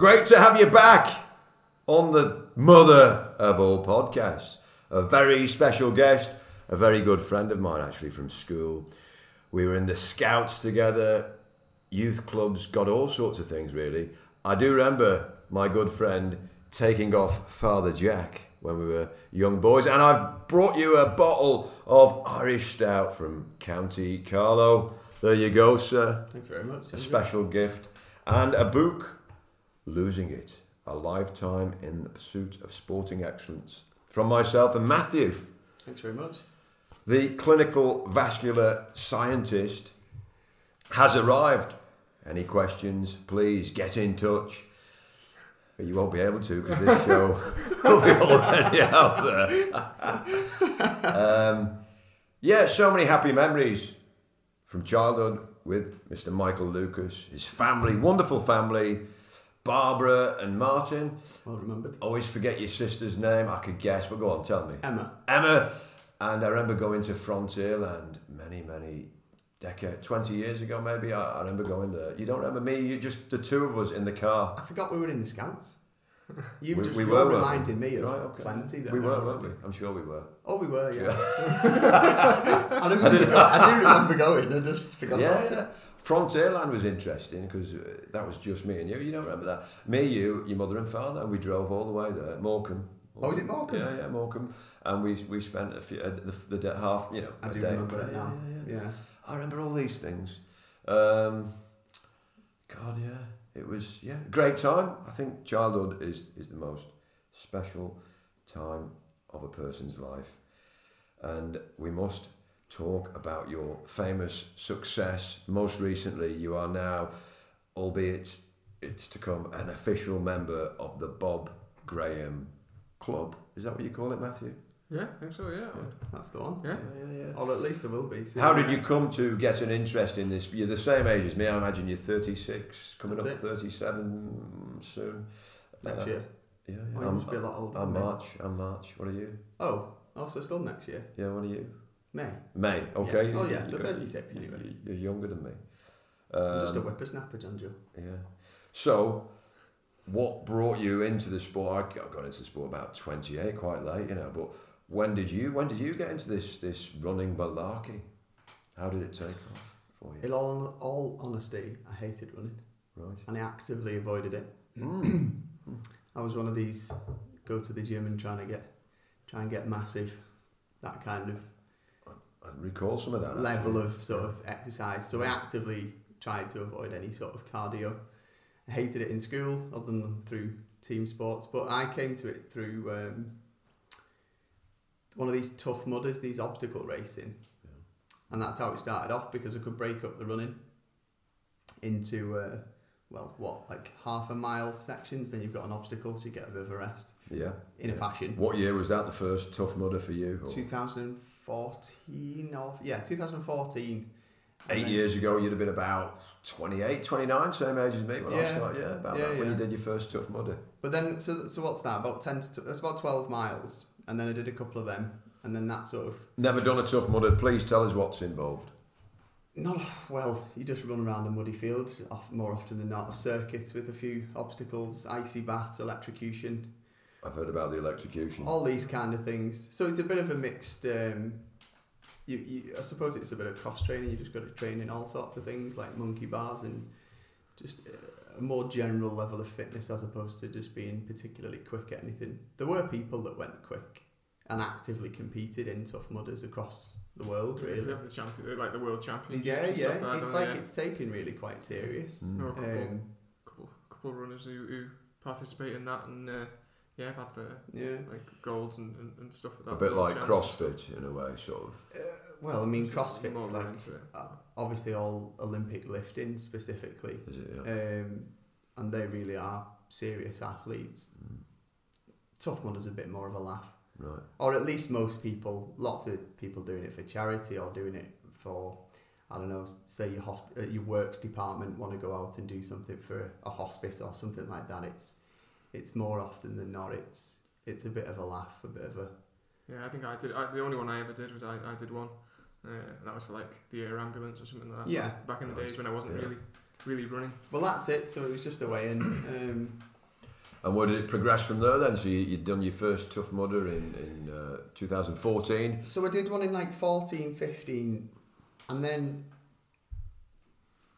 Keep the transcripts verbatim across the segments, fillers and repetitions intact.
Great to have you back on the mother of all podcasts. A very special guest, a very good friend of mine actually from school. We were in the Scouts together, youth clubs, got all sorts of things really. I do remember my good friend taking off Father Jack when we were young boys, and I've brought you a bottle of Irish Stout from County Carlow. There you go, sir. Thank you very much. A special gift. And a book, Losing It, A Lifetime in the Pursuit of Sporting Excellence, from myself and Matthew. Thanks very much. The clinical vascular scientist has arrived. Any questions, please get in touch. But you won't be able to because this show will be already out there. um, yeah, so many happy memories from childhood with Mister Michael Lucas, his family, wonderful family, Barbara and Martin. Well remembered. Always forget your sister's name. I could guess, but go on, tell me. Emma. Emma. And I remember going to Frontierland many, many decades, twenty years ago maybe. I, I remember going there. You don't remember me? You just the two of us in the car. I forgot we were in the Scouts. You we, just we were reminding we? me of right, okay. plenty. That we were, weren't we? I'm sure we were. Oh, we were, yeah. I, remember, I, didn't I do remember going. I just forgot yeah. about it. Frontierland was interesting because that was just me and you. You don't remember that. Me, you, your mother and father, and we drove all the way there. Morecambe. Oh, was it Morecambe? Yeah, yeah, Morecambe. And we we spent a few, uh, the, the half, you know, I a do day. remember it now. Yeah, yeah, yeah. yeah. I remember all these things. Um, God, yeah. It was, yeah, great time. I think childhood is, is the most special time of a person's life. And we must talk about your famous success. Most recently, you are now, albeit it's to come, an official member of the Bob Graham Club. Is that what you call it, Matthew? Yeah, I think so, yeah. yeah. That's the one. Yeah. Yeah, yeah, yeah. Or at least there will be. So How yeah. did you come to get an interest in this? You're the same age as me, I imagine you're thirty-six, coming That's up it. thirty-seven soon. Next uh, year. Yeah, yeah. Oh, you I'm, must be a lot older. I'm March, I'm March. What are you? Oh, also still next year. Yeah, what are you? May. May, okay. Yeah. Oh yeah, so thirty-six anyway. You're younger than me. Um, I'm just a whippersnapper, Janjo. Yeah. So, what brought you into the sport? I got into the sport about twenty-eight, quite late, you know, but When did you when did you get into this this running malarkey? How did it take off for you? In all, all honesty, I hated running. Right. And I actively avoided it. Mm. I was one of these go to the gym and trying to get try and get massive, that kind of I, I recall some of that level actually. of sort yeah. of exercise. So I actively tried to avoid any sort of cardio. I hated it in school, other than through team sports, but I came to it through um, one of these tough mudders, these obstacle racing. Yeah. And that's how it started off, because I could break up the running into, uh, well, what, like half a mile sections, then you've got an obstacle, so you get a bit of a rest. Yeah. In yeah. a fashion. What year was that, the first tough mudder for you? Or? twenty fourteen, or, yeah, twenty fourteen. Eight and then, years ago, you'd have been about twenty-eight, twenty-nine, same age as me when yeah, I started, yeah, about yeah, that, yeah. when you did your first tough mudder. But then, so so what's that, about ten to, that's about twelve miles. And then I did a couple of them, and then that sort of... Never done a tough mudder. Please tell us what's involved. Not, well, you just run around the muddy fields, more often than not, a circuit with a few obstacles, icy baths, electrocution. I've heard about the electrocution. All these kind of things. So it's a bit of a mixed... Um, you, you, I suppose it's a bit of cross-training. You just got to train in all sorts of things, like monkey bars and just... Uh, a more general level of fitness as opposed to just being particularly quick at anything. There were people that went quick and actively competed in tough mudders across the world, really. Yeah, the champion, like the world championships yeah, and yeah. stuff like that. It's like yeah. it's taken really quite serious. Mm. There were a couple, um, couple, couple of runners who, who participate in that and uh, yeah, have had the yeah. like golds and, and, and stuff like that. A bit like CrossFit in a way, sort of. Uh, well, I mean, CrossFit's like... obviously all Olympic lifting specifically. Is it, yeah. um, and they really are serious athletes. Mm. Tough mudder's a bit more of a laugh. Right. Or at least most people, lots of people doing it for charity or doing it for, I don't know, say your hosp- your works department want to go out and do something for a hospice or something like that. It's it's more often than not, it's it's a bit of a laugh, a bit of a... Yeah, I think I did, I, the only one I ever did was I, I did one. Uh, and that was for like the air ambulance or something like that. Yeah. Back in the days when I wasn't yeah. really, really running. Well, that's it. So it was just a way in. Um, And where did it progress from there then? So you, you'd done your first Tough Mudder in, in uh, twenty fourteen. So I did one in like fourteen, fifteen, and then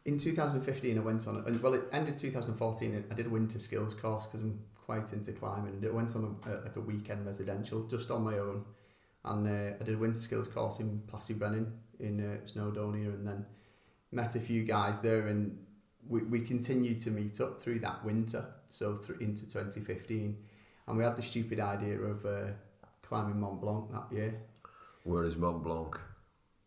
in two thousand fifteen I went on, and well, it ended two thousand fourteen, and I did a winter skills course because I'm quite into climbing, and I went on a, like a weekend residential just on my own, and uh, I did a winter skills course in Plas y Brenin in uh, Snowdonia, and then met a few guys there, and we, we continued to meet up through that winter, so through into twenty fifteen, and we had the stupid idea of uh, climbing Mont Blanc that year. Where is Mont Blanc?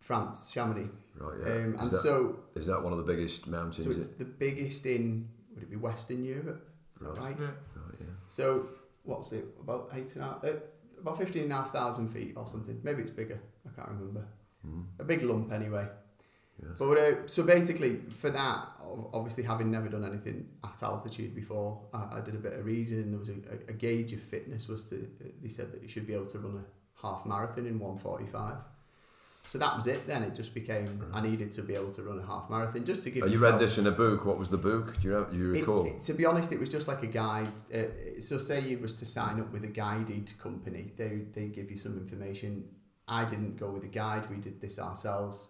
France, Chamonix. Right, yeah. Um, and that, so is that one of the biggest mountains? So it's it? the biggest in, would it be Western Europe? Right. Right? Yeah. Right, yeah. So what's it, about eight and a half, uh, about fifteen and a half thousand feet or something? Maybe it's bigger. I can't remember. Mm. A big lump anyway. Yeah. But uh, so basically for that, obviously having never done anything at altitude before, I, I did a bit of reading, and there was a, a, a gauge of fitness was to. They said that you should be able to run a half marathon in one forty-five. So that was it then. It just became, right. I needed to be able to run a half marathon just to give oh, you read this in a book. What was the book? Do you, do you recall? It, it, to be honest, it was just like a guide. Uh, so say you was to sign up with a guided company. They they give you some information. I didn't go with a guide. We did this ourselves.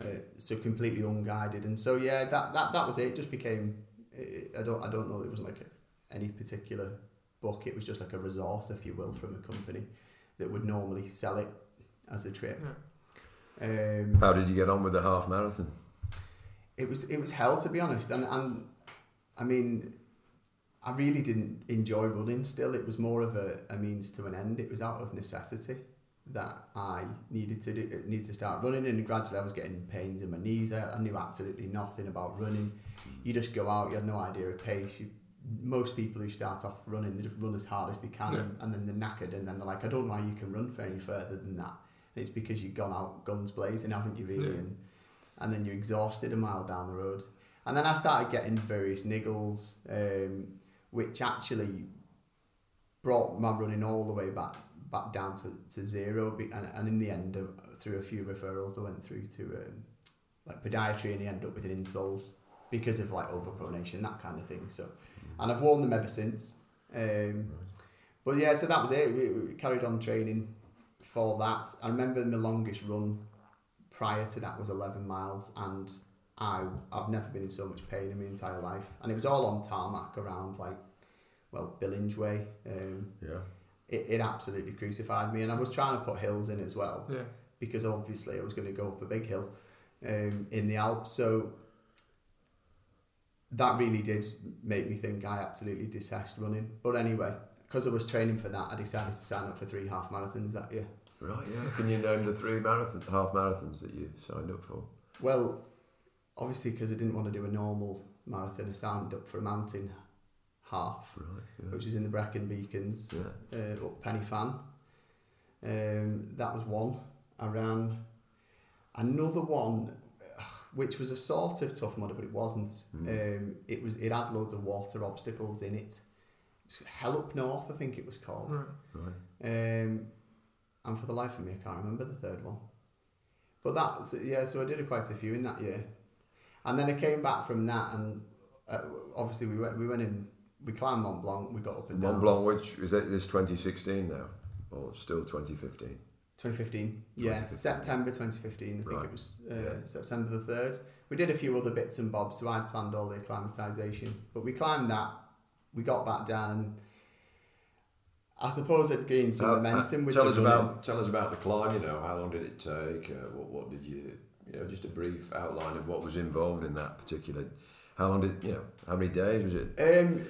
Uh, so completely unguided. And so, yeah, that, that, that was it. It just became, it, I don't I don't know. It wasn't like any particular book. It was just like a resource, if you will, from a company that would normally sell it as a trip. Yeah. Um, How did you get on with the half marathon? It was it was hell, to be honest, and and I mean, I really didn't enjoy running. Still, it was more of a, a means to an end. It was out of necessity that I needed to do, need to start running, and gradually I was getting pains in my knees. I, I knew absolutely nothing about running. You just go out, you had no idea of pace. You, most people who start off running, they just run as hard as they can, yeah. and, and then they're knackered, and then they're like, I don't know how you can run for any further than that. It's because you've gone out guns blazing, haven't you, really? Yeah. And, and then you're exhausted a mile down the road. And then I started getting various niggles, um, which actually brought my running all the way back back down to, to zero. And, and in the end, uh, through a few referrals, I went through to um, like podiatry, and I ended up with an insoles because of like overpronation, that kind of thing. So, mm-hmm. And I've worn them ever since. Um, right. But yeah, so that was it. We, we carried on training for that. I remember my longest run prior to that was eleven miles, and I, I've never been in so much pain in my entire life, and it was all on tarmac around like, well, Billinge Way. Um, yeah. It, it absolutely crucified me, and I was trying to put hills in as well, yeah. because obviously I was going to go up a big hill um, in the Alps, so that really did make me think I absolutely detest running. But anyway, because I was training for that, I decided to sign up for three half marathons that year. Right, yeah. Can you name the three marathon, half marathons that you signed up for? Well, obviously, because I didn't want to do a normal marathon, I signed up for a mountain half, right, yeah. which was in the Brecon Beacons, yeah. uh, up Pennyfan. Um, that was one. I ran another one, which was a sort of Tough Mudder, but it wasn't. Mm. Um, it was. It had loads of water obstacles in it. Hell Up North, I think it was called. Right. Right. Um, and for the life of me, I can't remember the third one. But that's, yeah, so I did quite a few in that year. And then I came back from that, and uh, obviously we went, we went in, we climbed Mont Blanc, we got up and down. Mont Blanc, which is that, this twenty sixteen now? Or still twenty fifteen? twenty fifteen, yeah. twenty fifteen. September twenty fifteen, I think right. it was uh, yeah. September the third. We did a few other bits and bobs, so I'd planned all the acclimatisation. But we climbed that. We got back down. I suppose it gained some uh, momentum. Uh, with tell us running. about tell us about the climb. You know, how long did it take? Uh, what what did you you know? Just a brief outline of what was involved in that particular. How long did you know? How many days was it? Um,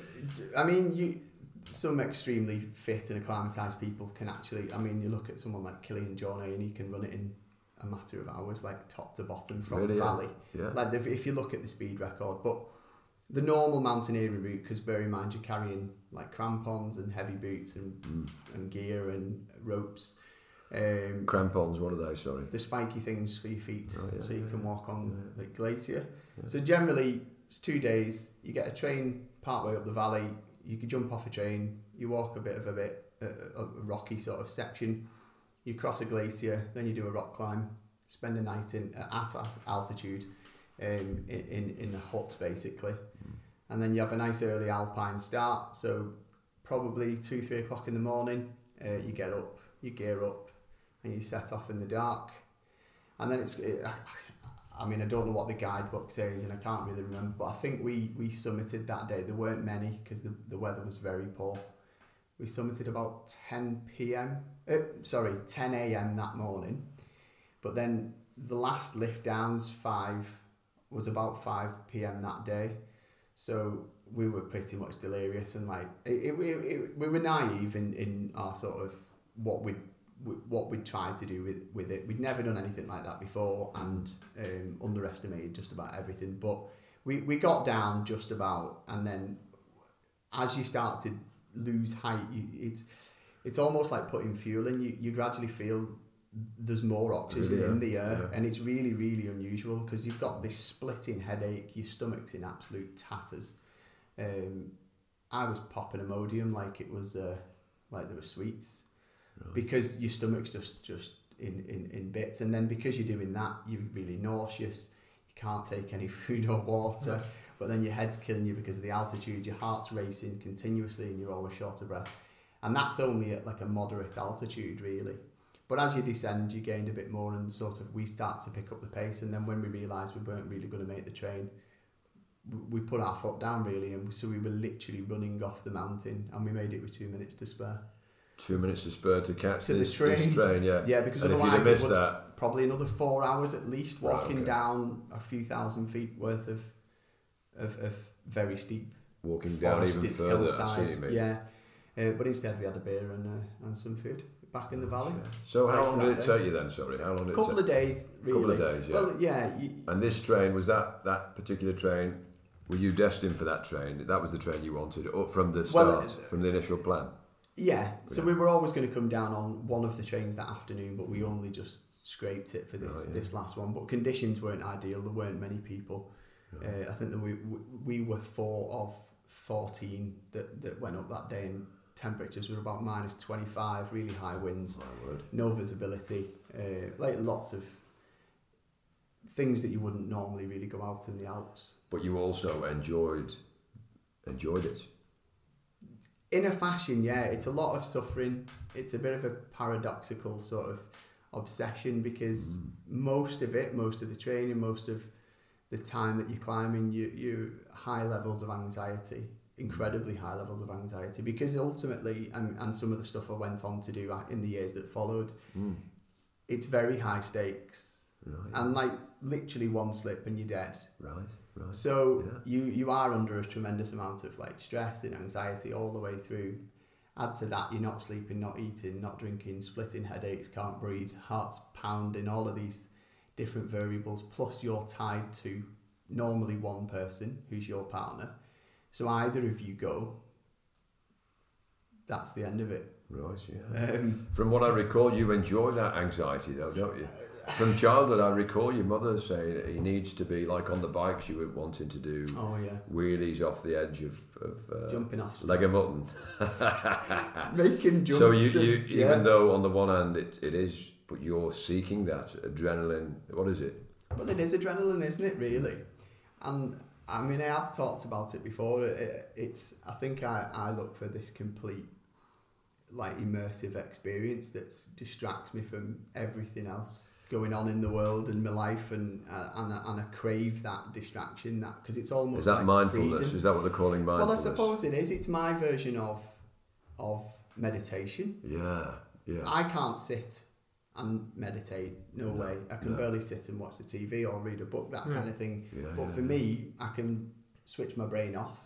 I mean, you some extremely fit and acclimatized people can actually. I mean, you look at someone like Kilian Jornet, and he can run it in a matter of hours, like top to bottom from really, the valley. Yeah. yeah. Like if, if you look at the speed record, but. The normal mountaineering route, because bear in mind you're carrying like crampons and heavy boots and mm. and gear and ropes. Um, crampons, what are they? Sorry, the spiky things for your feet, oh, yeah, so you yeah, can walk on yeah. the glacier. Yeah. So generally, it's two days. You get a train partway up the valley. You can jump off a train. You walk a bit of a bit a, a rocky sort of section. You cross a glacier, then you do a rock climb. Spend a night in at altitude. Um, in in a hut basically, mm. and then you have a nice early alpine start. So probably two, three o'clock in the morning, uh, you get up, you gear up, and you set off in the dark. And then it's, it, I, I mean, I don't know what the guidebook says, and I can't really remember, but I think we, we summited that day. There weren't many because the, the weather was very poor. We summited about ten p.m. Uh, sorry, ten a.m. that morning. But then the last lift down's five was about five p.m. that day. So we were pretty much delirious, and like it, it, it, it, we were naive in, in our sort of what we'd what we'd tried to do with, with it. We'd never done anything like that before, and um, underestimated just about everything. But we, we got down just about, and then as you start to lose height, you, it's it's almost like putting fuel in. You you gradually feel there's more oxygen yeah. in the air, yeah. and it's really, really unusual because you've got this splitting headache, your stomach's in absolute tatters. Um, I was popping Imodium like it was uh, like there were sweets, really? Because your stomach's just just in, in, in bits, and then because you're doing that, you're really nauseous. You can't take any food or water, but then your head's killing you because of the altitude. Your heart's racing continuously, and you're always short of breath, and that's only at like a moderate altitude, really. But as you descend, you gained a bit more, and sort of we start to pick up the pace. And then when we realised we weren't really going to make the train, we put our foot down, really. And so we were literally running off the mountain, and we made it with two minutes to spare. Two minutes to spare to catch to this, the train. this train, yeah. Yeah, because and otherwise if you'd have missed that, probably another four hours at least walking right, okay. down a few thousand feet worth of of, of very steep walking down even further. Hillside. You mean. Yeah, uh, but instead we had a beer and uh, and some food. Back in the valley. So how long did it take you then? Sorry, how long did it take? Couple of days, really. Couple of days, yeah. Well, yeah. You, and this train was that that particular train. Were you destined for that train? That was the train you wanted up from the start, well, from the initial plan. Yeah. So yeah. we were always going to come down on one of the trains that afternoon, but we only just scraped it for this right, yeah. this last one. But conditions weren't ideal. There weren't many people. Right. Uh, I think that we we were four of fourteen that that went up that day. And temperatures were about minus twenty-five, really high winds, no visibility, uh, like lots of things that you wouldn't normally really go out in the Alps. But you also enjoyed enjoyed it. In a fashion, yeah. It's a lot of suffering. It's a bit of a paradoxical sort of obsession because mm. most of it, most of the training, most of the time that you're climbing, you you high levels of anxiety. Incredibly high levels of anxiety because ultimately and, and some of the stuff I went on to do in the years that followed mm. it's very high stakes right. and like literally one slip and you're dead right right so yeah. you you are under a tremendous amount of like stress and anxiety all the way through. Add to that you're not sleeping, not eating, not drinking, splitting headaches, can't breathe, heart's pounding, all of these different variables, plus you're tied to normally one person who's your partner. So either of you go, that's the end of it. Right, yeah. Um, From what I recall, you enjoy that anxiety though, don't you? From childhood, I recall your mother saying he needs to be like on the bikes you were wanting to do. Oh, yeah. Wheelies off the edge of... of uh, jumping off stuff. Leg of mutton. Making jumps. So you, you and, yeah. even though on the one hand it, it is, but you're seeking that adrenaline. What is it? Well, it is adrenaline, isn't it, really? And... I mean, I have talked about it before. It, it's, I think I, I look for this complete, like, immersive experience that distracts me from everything else going on in the world and my life, and uh, and, I, and I crave that distraction, that because it's almost. Is that like mindfulness? Freedom. Is that what they're calling mindfulness? Well, I suppose it is. It's my version of, of meditation. Yeah, yeah. I can't sit and meditate, no, no way. I can no. barely sit and watch the T V or read a book, that yeah. kind of thing. Yeah, but yeah, for yeah. me, I can switch my brain off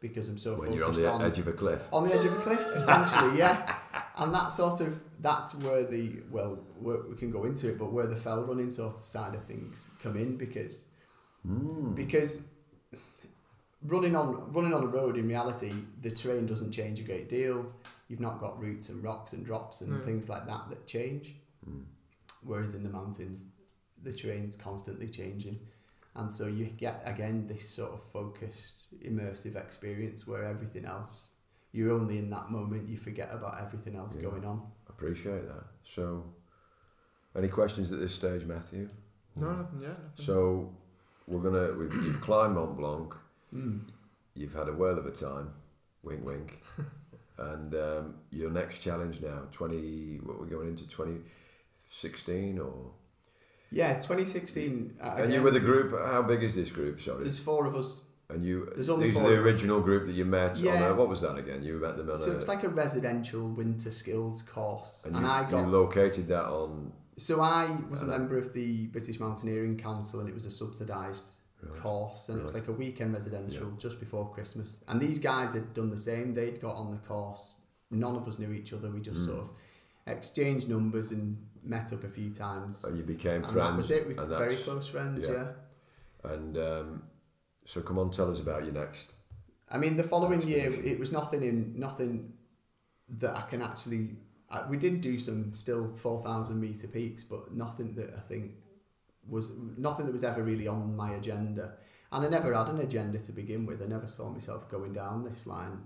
because I'm so when focused on... When you're on the on, edge of a cliff. On the edge of a cliff, essentially, yeah. And that sort of, that's where the, well, we can go into it, but where the fell running sort of side of things come in because mm. because running on running on a road, in reality, the terrain doesn't change a great deal. You've not got roots and rocks and drops and mm. things like that that change. Mm. Whereas in the mountains, the terrain's constantly changing, and so you get again this sort of focused, immersive experience where everything else, you're only in that moment. You forget about everything else yeah. going on. I appreciate that. So, any questions at this stage, Matthew? No, nothing. Yeah. Nothing. So we're gonna we've, you've climbed Mont Blanc. Mm. You've had a whale of a time. Wink, wink. And um, your next challenge now, twenty what we're we going into twenty sixteen or? Yeah, twenty sixteen. Again. And you were the group. How big is this group? Sorry, there's four of us. And you, there's only these four are the original us. Group that you met. Yeah. On a, what was that again? You met them on. So a, it's like a residential winter skills course, and, and you, I got. You located that on. So I was a member of the British Mountaineering Council, and it was a subsidised. Right. course and right. It was like a weekend residential yeah. just before Christmas, and these guys had done the same. They'd got on the course. None of us knew each other. We just mm. sort of exchanged numbers and met up a few times, and you became and friends, that was it. We were very close friends. Yeah, yeah. And um, so come on, tell us about your next I mean the following year. It was nothing in nothing that I can actually I, we did do some still four thousand metre peaks, but nothing that I think was nothing that was ever really on my agenda, and I never had an agenda to begin with. I never saw myself going down this line.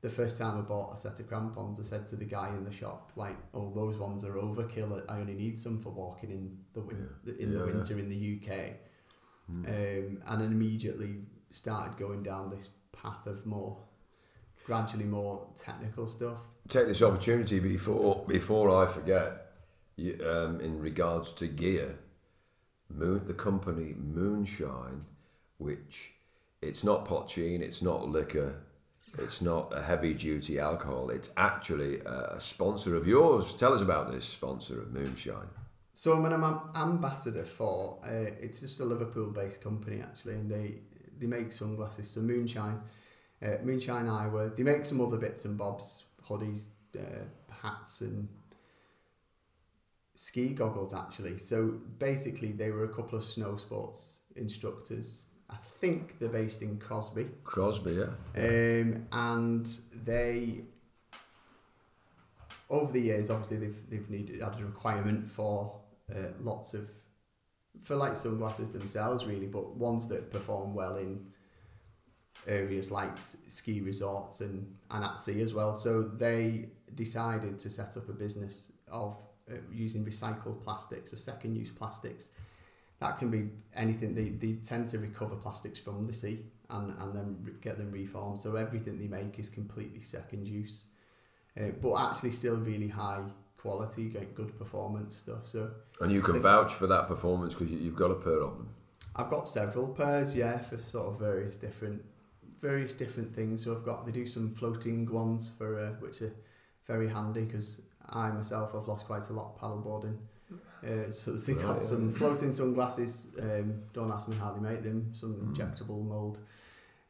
The first time I bought a set of crampons, I said to the guy in the shop, like, oh, those ones are overkill, I only need some for walking in the, win- yeah. in yeah, the winter yeah. in the U K. mm. um, and then immediately started going down this path of more gradually more technical stuff. Take this opportunity before before I forget you, um, in regards to gear, Moon, the company Moonshine, which it's not potchine, it's not liquor, it's not a heavy duty alcohol, it's actually a sponsor of yours. Tell us about this sponsor of Moonshine. So I'm an ambassador for uh, it's just a Liverpool based company actually, and they they make sunglasses. So Moonshine uh, Moonshine eyewear. They make some other bits and bobs, hoodies, uh, hats and ski goggles actually. So basically they were a couple of snow sports instructors. I think they're based in Crosby. Crosby, yeah. Um, and they, over the years, obviously they've they've needed had a requirement for uh, lots of, for like sunglasses themselves really, but ones that perform well in areas like ski resorts and, and at sea as well. So they decided to set up a business of Uh, using recycled plastics or second-use plastics. That can be anything. They, they tend to recover plastics from the sea and, and then re- get them reformed. So everything they make is completely second-use, uh, but actually still really high quality, get good performance stuff. So and you can think, vouch for that performance because you, you've got a pair of them. I've got several pairs, yeah, for sort of various different various different things. So I've got, they do some floating ones for uh, which are very handy because I myself have lost quite a lot paddleboarding, uh, so they've got some floating sunglasses. Um, don't ask me how they make them. Some injectable mould,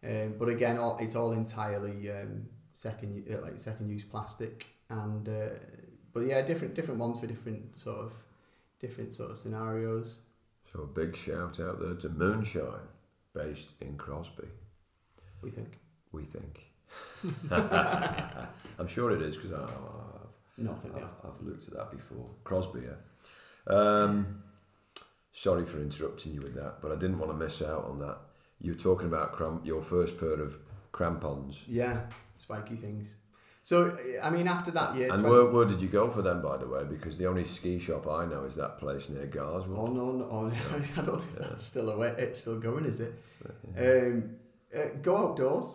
um, but again, all, it's all entirely um, second uh, like second use plastic. And uh, but yeah, different different ones for different sort of different sort of scenarios. So a big shout out there to Moonshine, based in Crosby. We think. We think. I'm sure it is because I. I No, I think I've, I've looked at that before. Crosby, yeah. Um, sorry for interrupting you with that, but I didn't want to miss out on that. You were talking about cramp, your first pair of crampons. Yeah, spiky things. So, I mean, after that year... And where, where did you go for them, by the way? Because the only ski shop I know is that place near Garswood. Oh, no, no, no. I don't know if yeah. that's still away. It's still going, is it? Um, uh, go Outdoors.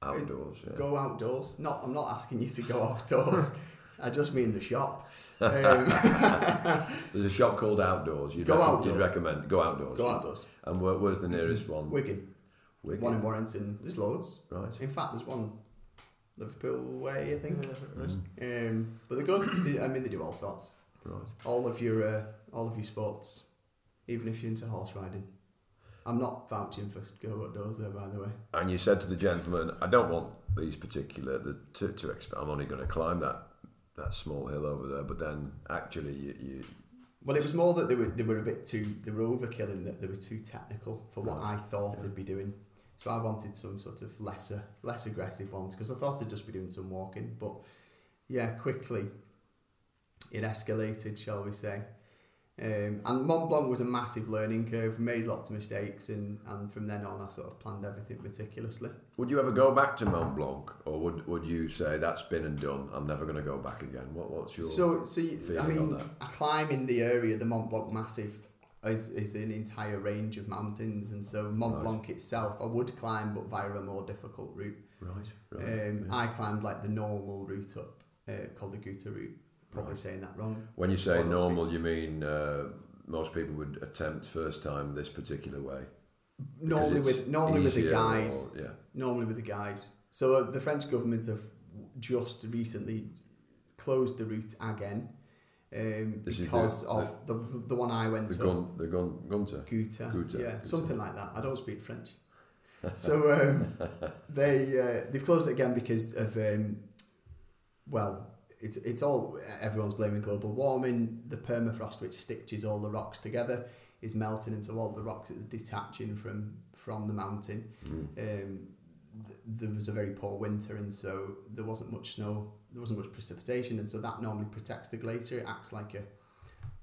Outdoors, yeah. Go Outdoors. Not, I'm not asking you to go outdoors. I just mean the shop. Um, There's a shop called Outdoors. You'd, go rec- outdoors. You'd recommend Go Outdoors. Go Outdoors. And where, where's the nearest one? Wigan. Wigan. One in Warrington. There's loads. Right. In fact, there's one Liverpool way, I think. Mm. Um, but they're good. They, I mean, they do all sorts. Right. All of your, uh, all of your sports, even if you're into horse riding. I'm not vouching for Go Outdoors there, by the way. And you said to the gentleman, I don't want these particular, the to, to exp- I'm only going to climb that that small hill over there, but then actually you... you well, it was more that they were they were a bit too, they were overkilling, that they were too technical for what right. I thought yeah. I'd be doing. So I wanted some sort of lesser, less aggressive ones, because I thought I'd just be doing some walking. But yeah, quickly it escalated, shall we say. Um, and Mont Blanc was a massive learning curve. Made lots of mistakes, and, and from then on, I sort of planned everything meticulously. Would you ever go back to Mont Blanc, or would, would you say that's been and done? I'm never going to go back again. What what's your so so? You, I mean, I climb in the area, the Mont Blanc massif, is, is an entire range of mountains, and so Mont Blanc itself I would climb but via a more difficult route. Right, right. Um, yeah. I climbed like the normal route up, uh, called the Guta route. Probably right. saying that wrong. When you say normal, you mean uh, most people would attempt first time this particular way. Normally with normally with a guide. Or, yeah. Normally with a guide. So uh, the French government have just recently closed the route again. Um, because the, of the, the the one I went to, the Gun, the Gun, Gunter, Guta, Guta, yeah, Guta. Something like that. I don't speak French, so um, they uh, they've closed it again because of um, well, it's it's all everyone's blaming global warming. The permafrost, which stitches all the rocks together, is melting, and so all the rocks are detaching from from the mountain. Mm. Um, th- there was a very poor winter, and so there wasn't much snow. There wasn't much precipitation, and so that normally protects the glacier. It acts like a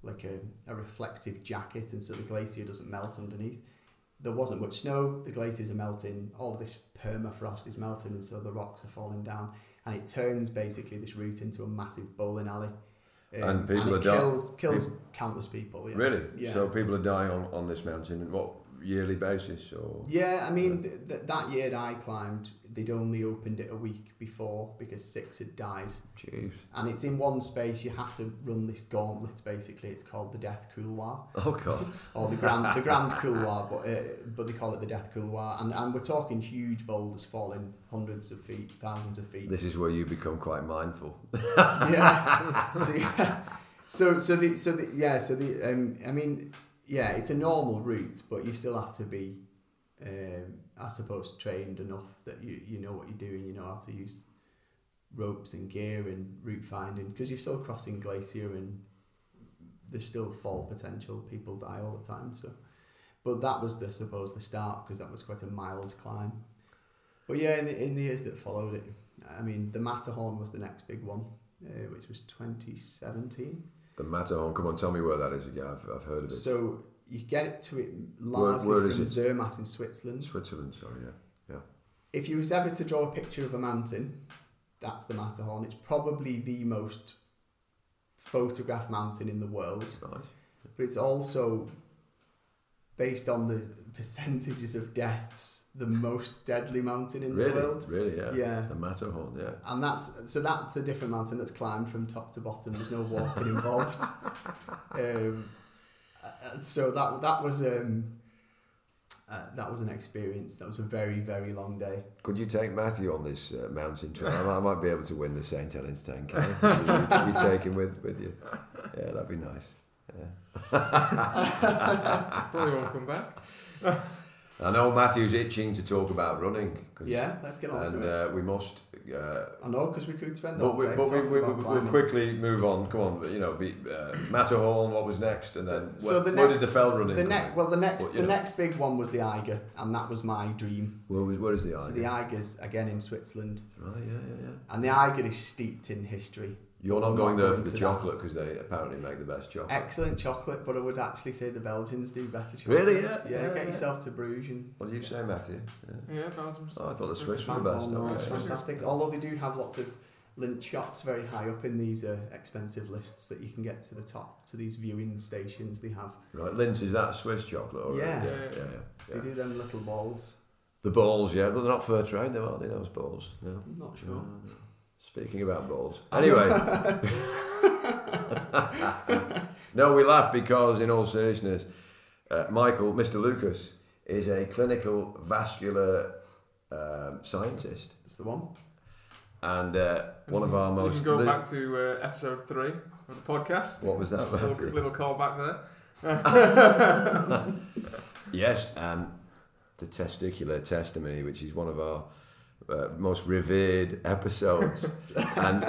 like a, a reflective jacket, and so the glacier doesn't melt underneath. There wasn't much snow, the glaciers are melting, all of this permafrost is melting, and so the rocks are falling down, and it turns basically this route into a massive bowling alley. Um, and people and it are kills, di- kills people, countless people. Yeah. Really? Yeah. So people are dying on, on this mountain, and what, yearly basis? Or yeah, I mean, th- th- that year I climbed, they'd only opened it a week before because six had died. Jeez. And it's in one space. You have to run this gauntlet. Basically, it's called the Death Couloir. Oh God! Or the Grand, the Grand Couloir, but uh, but they call it the Death Couloir. And and we're talking huge boulders falling hundreds of feet, thousands of feet. This is where you become quite mindful. yeah. So yeah. So so the so the yeah so the um I mean. Yeah, it's a normal route, but you still have to be, um, I suppose, trained enough that you, you know what you're doing, you know how to use ropes and gear and route finding, because you're still crossing glacier and there's still fall potential. People die all the time. So, but that was, the, I suppose, the start, because that was quite a mild climb. But yeah, in the, in the years that followed it, I mean, the Matterhorn was the next big one, uh, which was twenty seventeen. The Matterhorn, come on, tell me where that is again. I've, I've heard of it. So you get it to it largely where, where from Zermatt in Switzerland. Switzerland, sorry, yeah, yeah. If you was ever to draw a picture of a mountain, that's the Matterhorn. It's probably the most photographed mountain in the world. Right. But it's also, based on the percentages of deaths, the most deadly mountain in really? the world. Really, yeah. yeah. The Matterhorn, yeah. And that's, so that's a different mountain that's climbed from top to bottom. There's no walking involved. Um, so that that was um, uh, that was an experience. That was a very, very long day. Could you take Matthew on this uh, mountain trail? I might be able to win the Saint Helens ten K. You, you take him with, with you. Yeah, that'd be nice. Yeah. Probably won't come back. I know Matthew's itching to talk about running. Cause, yeah, let's get on and, to it. Uh, we must. Uh, I know, because we could spend. But, we, but we, we, we, we'll quickly move on. Come on, you know, be, uh, Matterhorn. What was next? And then so where, the next, where did the fell running? The next, well, the next, but, the know. next big one was the Eiger, and that was my dream. Where was where is the Eiger? So the Eiger's again in Switzerland. Right, yeah, yeah, yeah. And the Eiger is steeped in history. You're not going there for the chocolate, because they apparently make the best chocolate. Excellent chocolate, but I would actually say the Belgians do better chocolate. Really? Yeah. Yeah, yeah get yeah. yourself to Bruges. And what do you yeah. say, Matthew? Yeah, yeah Belgium's. Oh, I thought the Swiss were the best. No, it's yeah. fantastic. Although they do have lots of lint shops very high up in these uh, expensive lists that you can get to the top, to these viewing stations they have. Right, lint, is that Swiss chocolate? Or yeah. Yeah, yeah, yeah, yeah. They do them little balls. The balls, yeah, but they're not fair trade, though, aren't they, those balls? No. I'm not sure. No, no. Speaking about balls. Anyway. No, we laugh because, in all seriousness, uh, Michael, Mister Lucas, is a clinical vascular uh, scientist. That's the one. And uh, one of our most... You can go li- back to uh, episode three of the podcast. What was that? A little, little call back there. Yes, and the testicular testimony, which is one of our... Uh, most revered episodes. And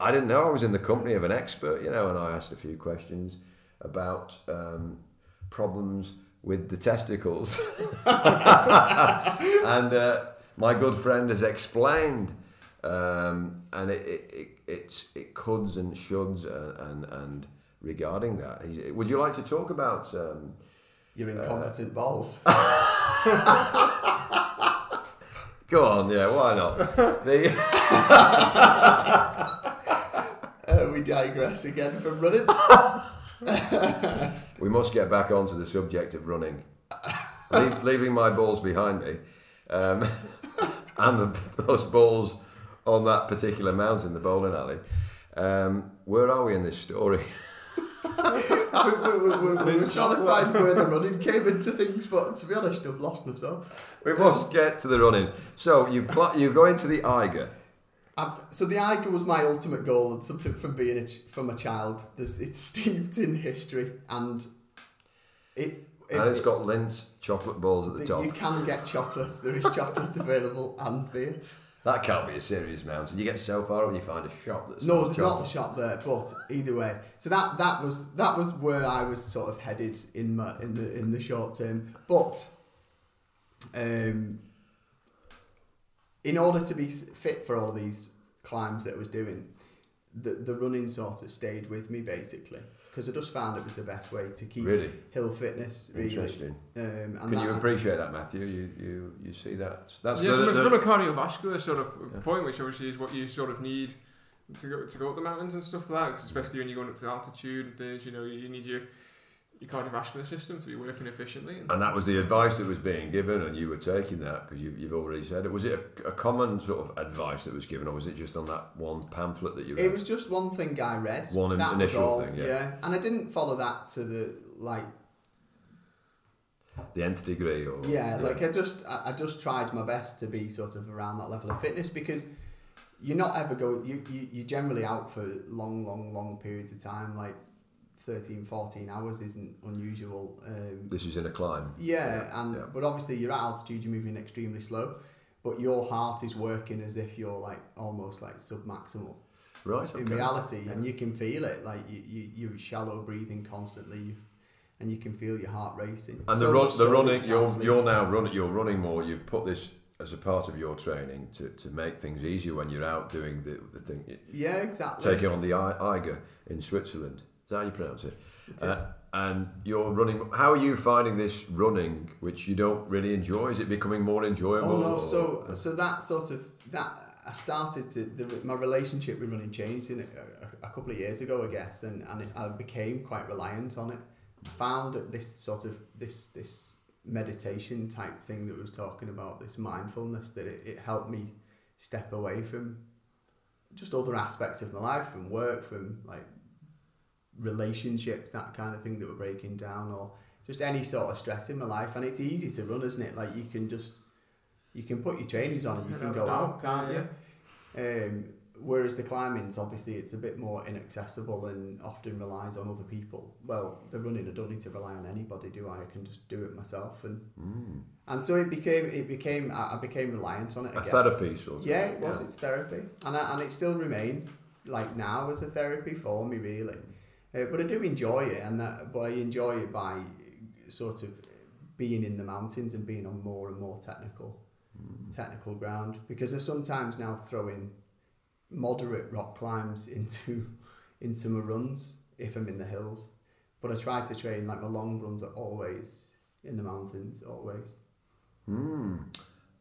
I didn't know I was in the company of an expert, you know, and I asked a few questions about um, problems with the testicles. And uh, my good friend has explained, um, and it, it, it, it's, it coulds and shoulds and, and, and regarding that. He's, would you like to talk about... Um, Your incompetent uh, balls. Go on, yeah, why not? The uh, we digress again from running. we must get back onto the subject of running. Le- leaving my balls behind me, um, and the, those balls on that particular mountain, the bowling alley. Um, where are we in this story? we, we, we, we, we were trying to find where the running came into things, but to be honest, I've lost myself. We must get to the running. So you've cl- you're going to the Eiger. I've, so the Eiger was my ultimate goal, and something from being a ch- from a child. There's, it's steeped in history, and it, it and it's it, got Lindt chocolate balls at the, the top. You can get chocolate. There is chocolate available and beer. That can't be a serious mountain. You get so far when you find a shop that's no, there's chocolate. Not a shop there. But either way, so that, that was that was where I was sort of headed in my in the in the short term. But um, in order to be fit for all these climbs that I was doing, the the running sort of stayed with me basically because I just found it was the best way to keep really? hill fitness. Really. Interesting. Um, and Can that, you appreciate that, Matthew? You you, you see that? That's yeah, sort of, from, the, from a cardiovascular sort of yeah. point, which obviously is what you sort of need to go to go up the mountains and stuff like that. Cause especially when you're going up to altitude and things, you know, you need your your cardiovascular system to be working efficiently. And, and that was the advice that was being given, and you were taking that because you, you've already said it. Was it a, a common sort of advice that was given, or was it just on that one pamphlet that you read? It was just one thing I read. One that initial thing, yeah. yeah. And I didn't follow that to the, like... the nth degree, or... Yeah, yeah. like, I just I, I just tried my best to be sort of around that level of fitness, because you're not ever going... You, you, you're generally out for long, long, long periods of time, like... thirteen, fourteen hours isn't unusual. Um, this is in a climb. Yeah, yeah. and yeah. But obviously you're at altitude, you're moving extremely slow, but your heart is working as if you're like almost like submaximal. Right. In okay. reality, yeah. and you can feel it. Like you, you, you're shallow breathing constantly, and you can feel your heart racing. And so the run, so the running, you're you're now running, you're running more. You've put this as a part of your training to, to make things easier when you're out doing the the thing. Yeah, exactly. Taking on the Eiger in Switzerland. Is that how you pronounce it? It uh, is. And you're running. How are you finding this running, which you don't really enjoy? Is it becoming more enjoyable? Oh no! Or? So, so that sort of that I started to the, my relationship with running changed in a, a couple of years ago, I guess, and and it, I became quite reliant on it. I found that this sort of this this meditation type thing that I was talking about, this mindfulness, that it, it helped me step away from just other aspects of my life, from work, from like. relationships, that kind of thing that were breaking down, or just any sort of stress in my life. And it's easy to run, isn't it? Like you can just you can put your trainers on and you can go out, can't you? Um, whereas the climbing's obviously it's a bit more inaccessible and often relies on other people. Well, the running I don't need to rely on anybody, do I? I can just do it myself, and mm. and so it became it became I became reliant on it. I a guess. Therapy sort of. Yeah, it was. Yeah. It's therapy, and I, and it still remains like now as a therapy for me, really. Uh, but I do enjoy it, and that, but I enjoy it by sort of being in the mountains and being on more and more technical, mm. technical ground. Because I sometimes now throw in moderate rock climbs into into my runs if I'm in the hills. But I try to train like my long runs are always in the mountains, always. Mm.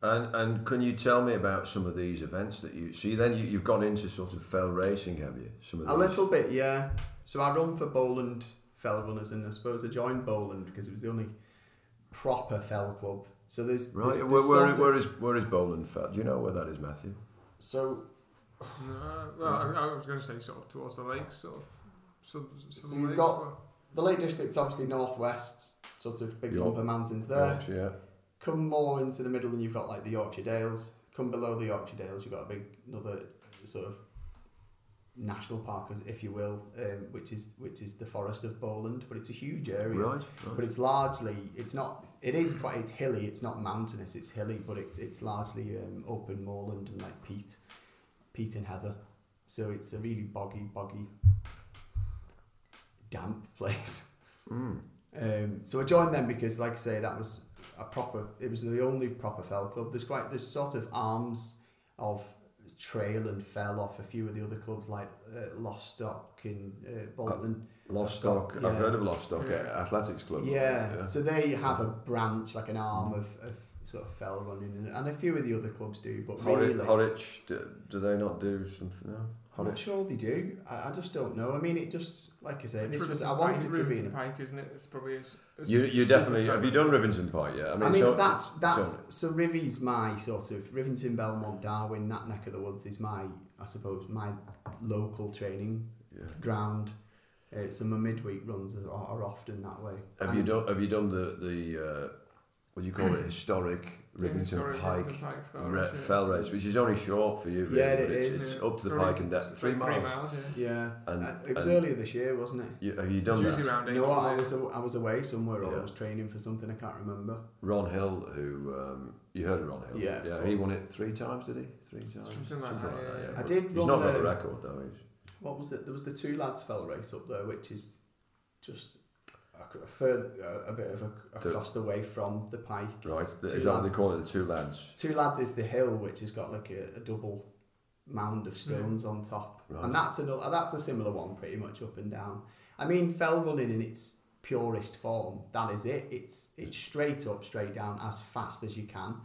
And and can you tell me about some of these events that you see? Then you, you've gone into sort of fell racing, have you? Some of these. A little bit, yeah. So I run for Bowland Fell Runners, and I suppose I joined Bowland because it was the only proper fell club. So there's right. There's, there's where, where, of, where is where is Bowland Fell? Do you know where that is, Matthew? So, uh, well, I, I was going to say sort of towards the lake, sort of. So, so you've lakes, got or? The Lake District's obviously northwest, sort of big lump of mountains there. Yorkshire, yeah. Come more into the middle and you've got like the Yorkshire Dales. Come below the Yorkshire Dales, you've got a big another sort of national park, if you will, um, which is which is the Forest of Bowland. But it's a huge area, right, right. But it's largely it's not it is quite it's hilly. It's not mountainous. It's hilly, but it's it's largely um, open moorland and like peat, peat and heather. So it's a really boggy, boggy, damp place. Mm. Um, so I joined them because, like I say, that was. A proper. It was the only proper fell club. There's quite there's sort of arms of trail and fell off a few of the other clubs like uh, Lostock and uh, Bolton. Uh, Lostock. I've, got, I've yeah. heard of Lostock yeah. Athletics Club. Yeah. yeah. So they have a branch, like an arm of, of sort of fell running, and, and a few of the other clubs do, but Horrick, really... Horwich, do, do they not do something now? I'm not sure they do. I, I just don't know. I mean, it just, like I say, this was, I wanted it to be in Pike, isn't it? It's probably is. You, you definitely have you done Rivington Pike yet? I mean, I mean so, that's that's so, so Rivy's my sort of Rivington, Belmont, Darwin, that neck of the woods is my, I suppose, my local training yeah. ground. Uh, so my midweek runs are, are often that way. Have and you done? Have you done the the uh, what do you call it? Historic. Rivington yeah, Pike, Pike fell, Re- fell race, which is only short for you, really. Yeah, it is. It's yeah. up to the Pike and depth, three, three miles. miles yeah, yeah. And, uh, it was earlier this year, wasn't it? You, have you done that? Around no, I was a, I was away somewhere, or yeah. I was training for something, I can't remember. Ron Hill, who um, you heard of Ron Hill? Yeah, yeah. He won it three times, did he? Three times. Something like something that. Like yeah. that yeah. I did. He's run not got a record though. He's... What was it? There was the two lads fell race up there, which is just. A, further, a bit of a, across the way from the Pike. Right, two is that what they call it, the two lads? Two lads is the hill which has got like a, a double mound of stones yeah. on top. Right. And that's, another, that's a similar one pretty much up and down. I mean, fell running in its purest form, that is it. It's it's straight up, straight down, as fast as you can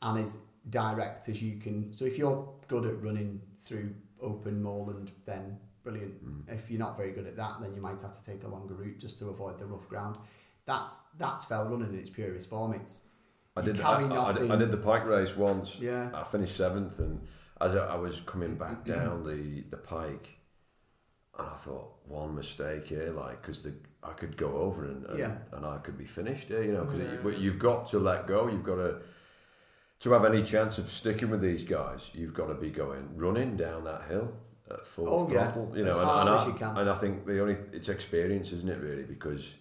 and as direct as you can. So if you're good at running through open moorland, then... Brilliant. Mm. If you're not very good at that, then you might have to take a longer route just to avoid the rough ground. That's that's fell running in its purest form. It's I did carry I, nothing. I, I did the Pike race once. Yeah, I finished seventh, and as I, I was coming back down the, the Pike, and I thought one mistake here, like because the I could go over and and, yeah. and I could be finished here, you know, because yeah. you've got to let go. You've got to. To have any chance of sticking with these guys, you've got to be going running down that hill. At full oh, throttle, yeah. you know, as and, hard and, as I, you can. And I think the only th- it's experience, isn't it, really? Because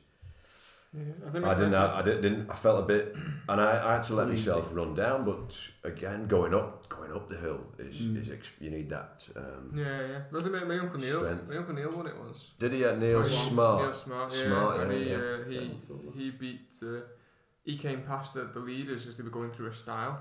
yeah, I, think I didn't, have, I didn't, I felt a bit, and I, I had to let uneasy. myself run down. But again, going up, going up the hill is mm. is exp- you need that. Um, yeah, yeah. Well, my, my uncle Neil, strength. my uncle Neil won it once. Did he? Yeah, Neil Smart. Neil Smart. Yeah, Smart, and he, yeah. Uh, he, yeah, he beat. Uh, he came past the, the leaders as they were going through a stile.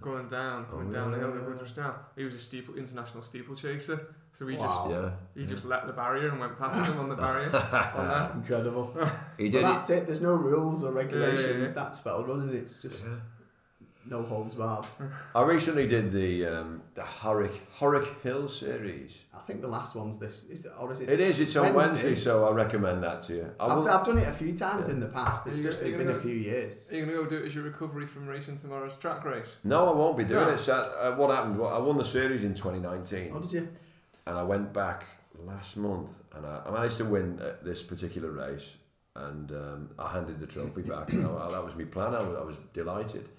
Going down, coming oh, down yeah. the hill, going through down. He was a steeple, international steeplechaser, so he wow. just yeah. he yeah. just let the barrier and went past him on the barrier. on that. Incredible. He did. Well, that's it. There's no rules or regulations. Yeah, yeah, yeah. That's fell running. It's just yeah. no holds barred. I recently did the um, the Horrick Horrick Hill series. I think the last one's this is the, or is it? It is. It's Wednesday? on Wednesday, so I recommend that to you. I I've, I've done it a few times yeah. in the past. It's just been a few years. Are you going to go do it as your recovery from racing tomorrow's track race? No, I won't be doing yeah. it. So, uh, what happened? Well, I won the series in twenty nineteen. Oh, did you? And I went back last month, and I, I managed to win uh, this particular race, and um, I handed the trophy back. And I, that was my plan. I was, I was delighted.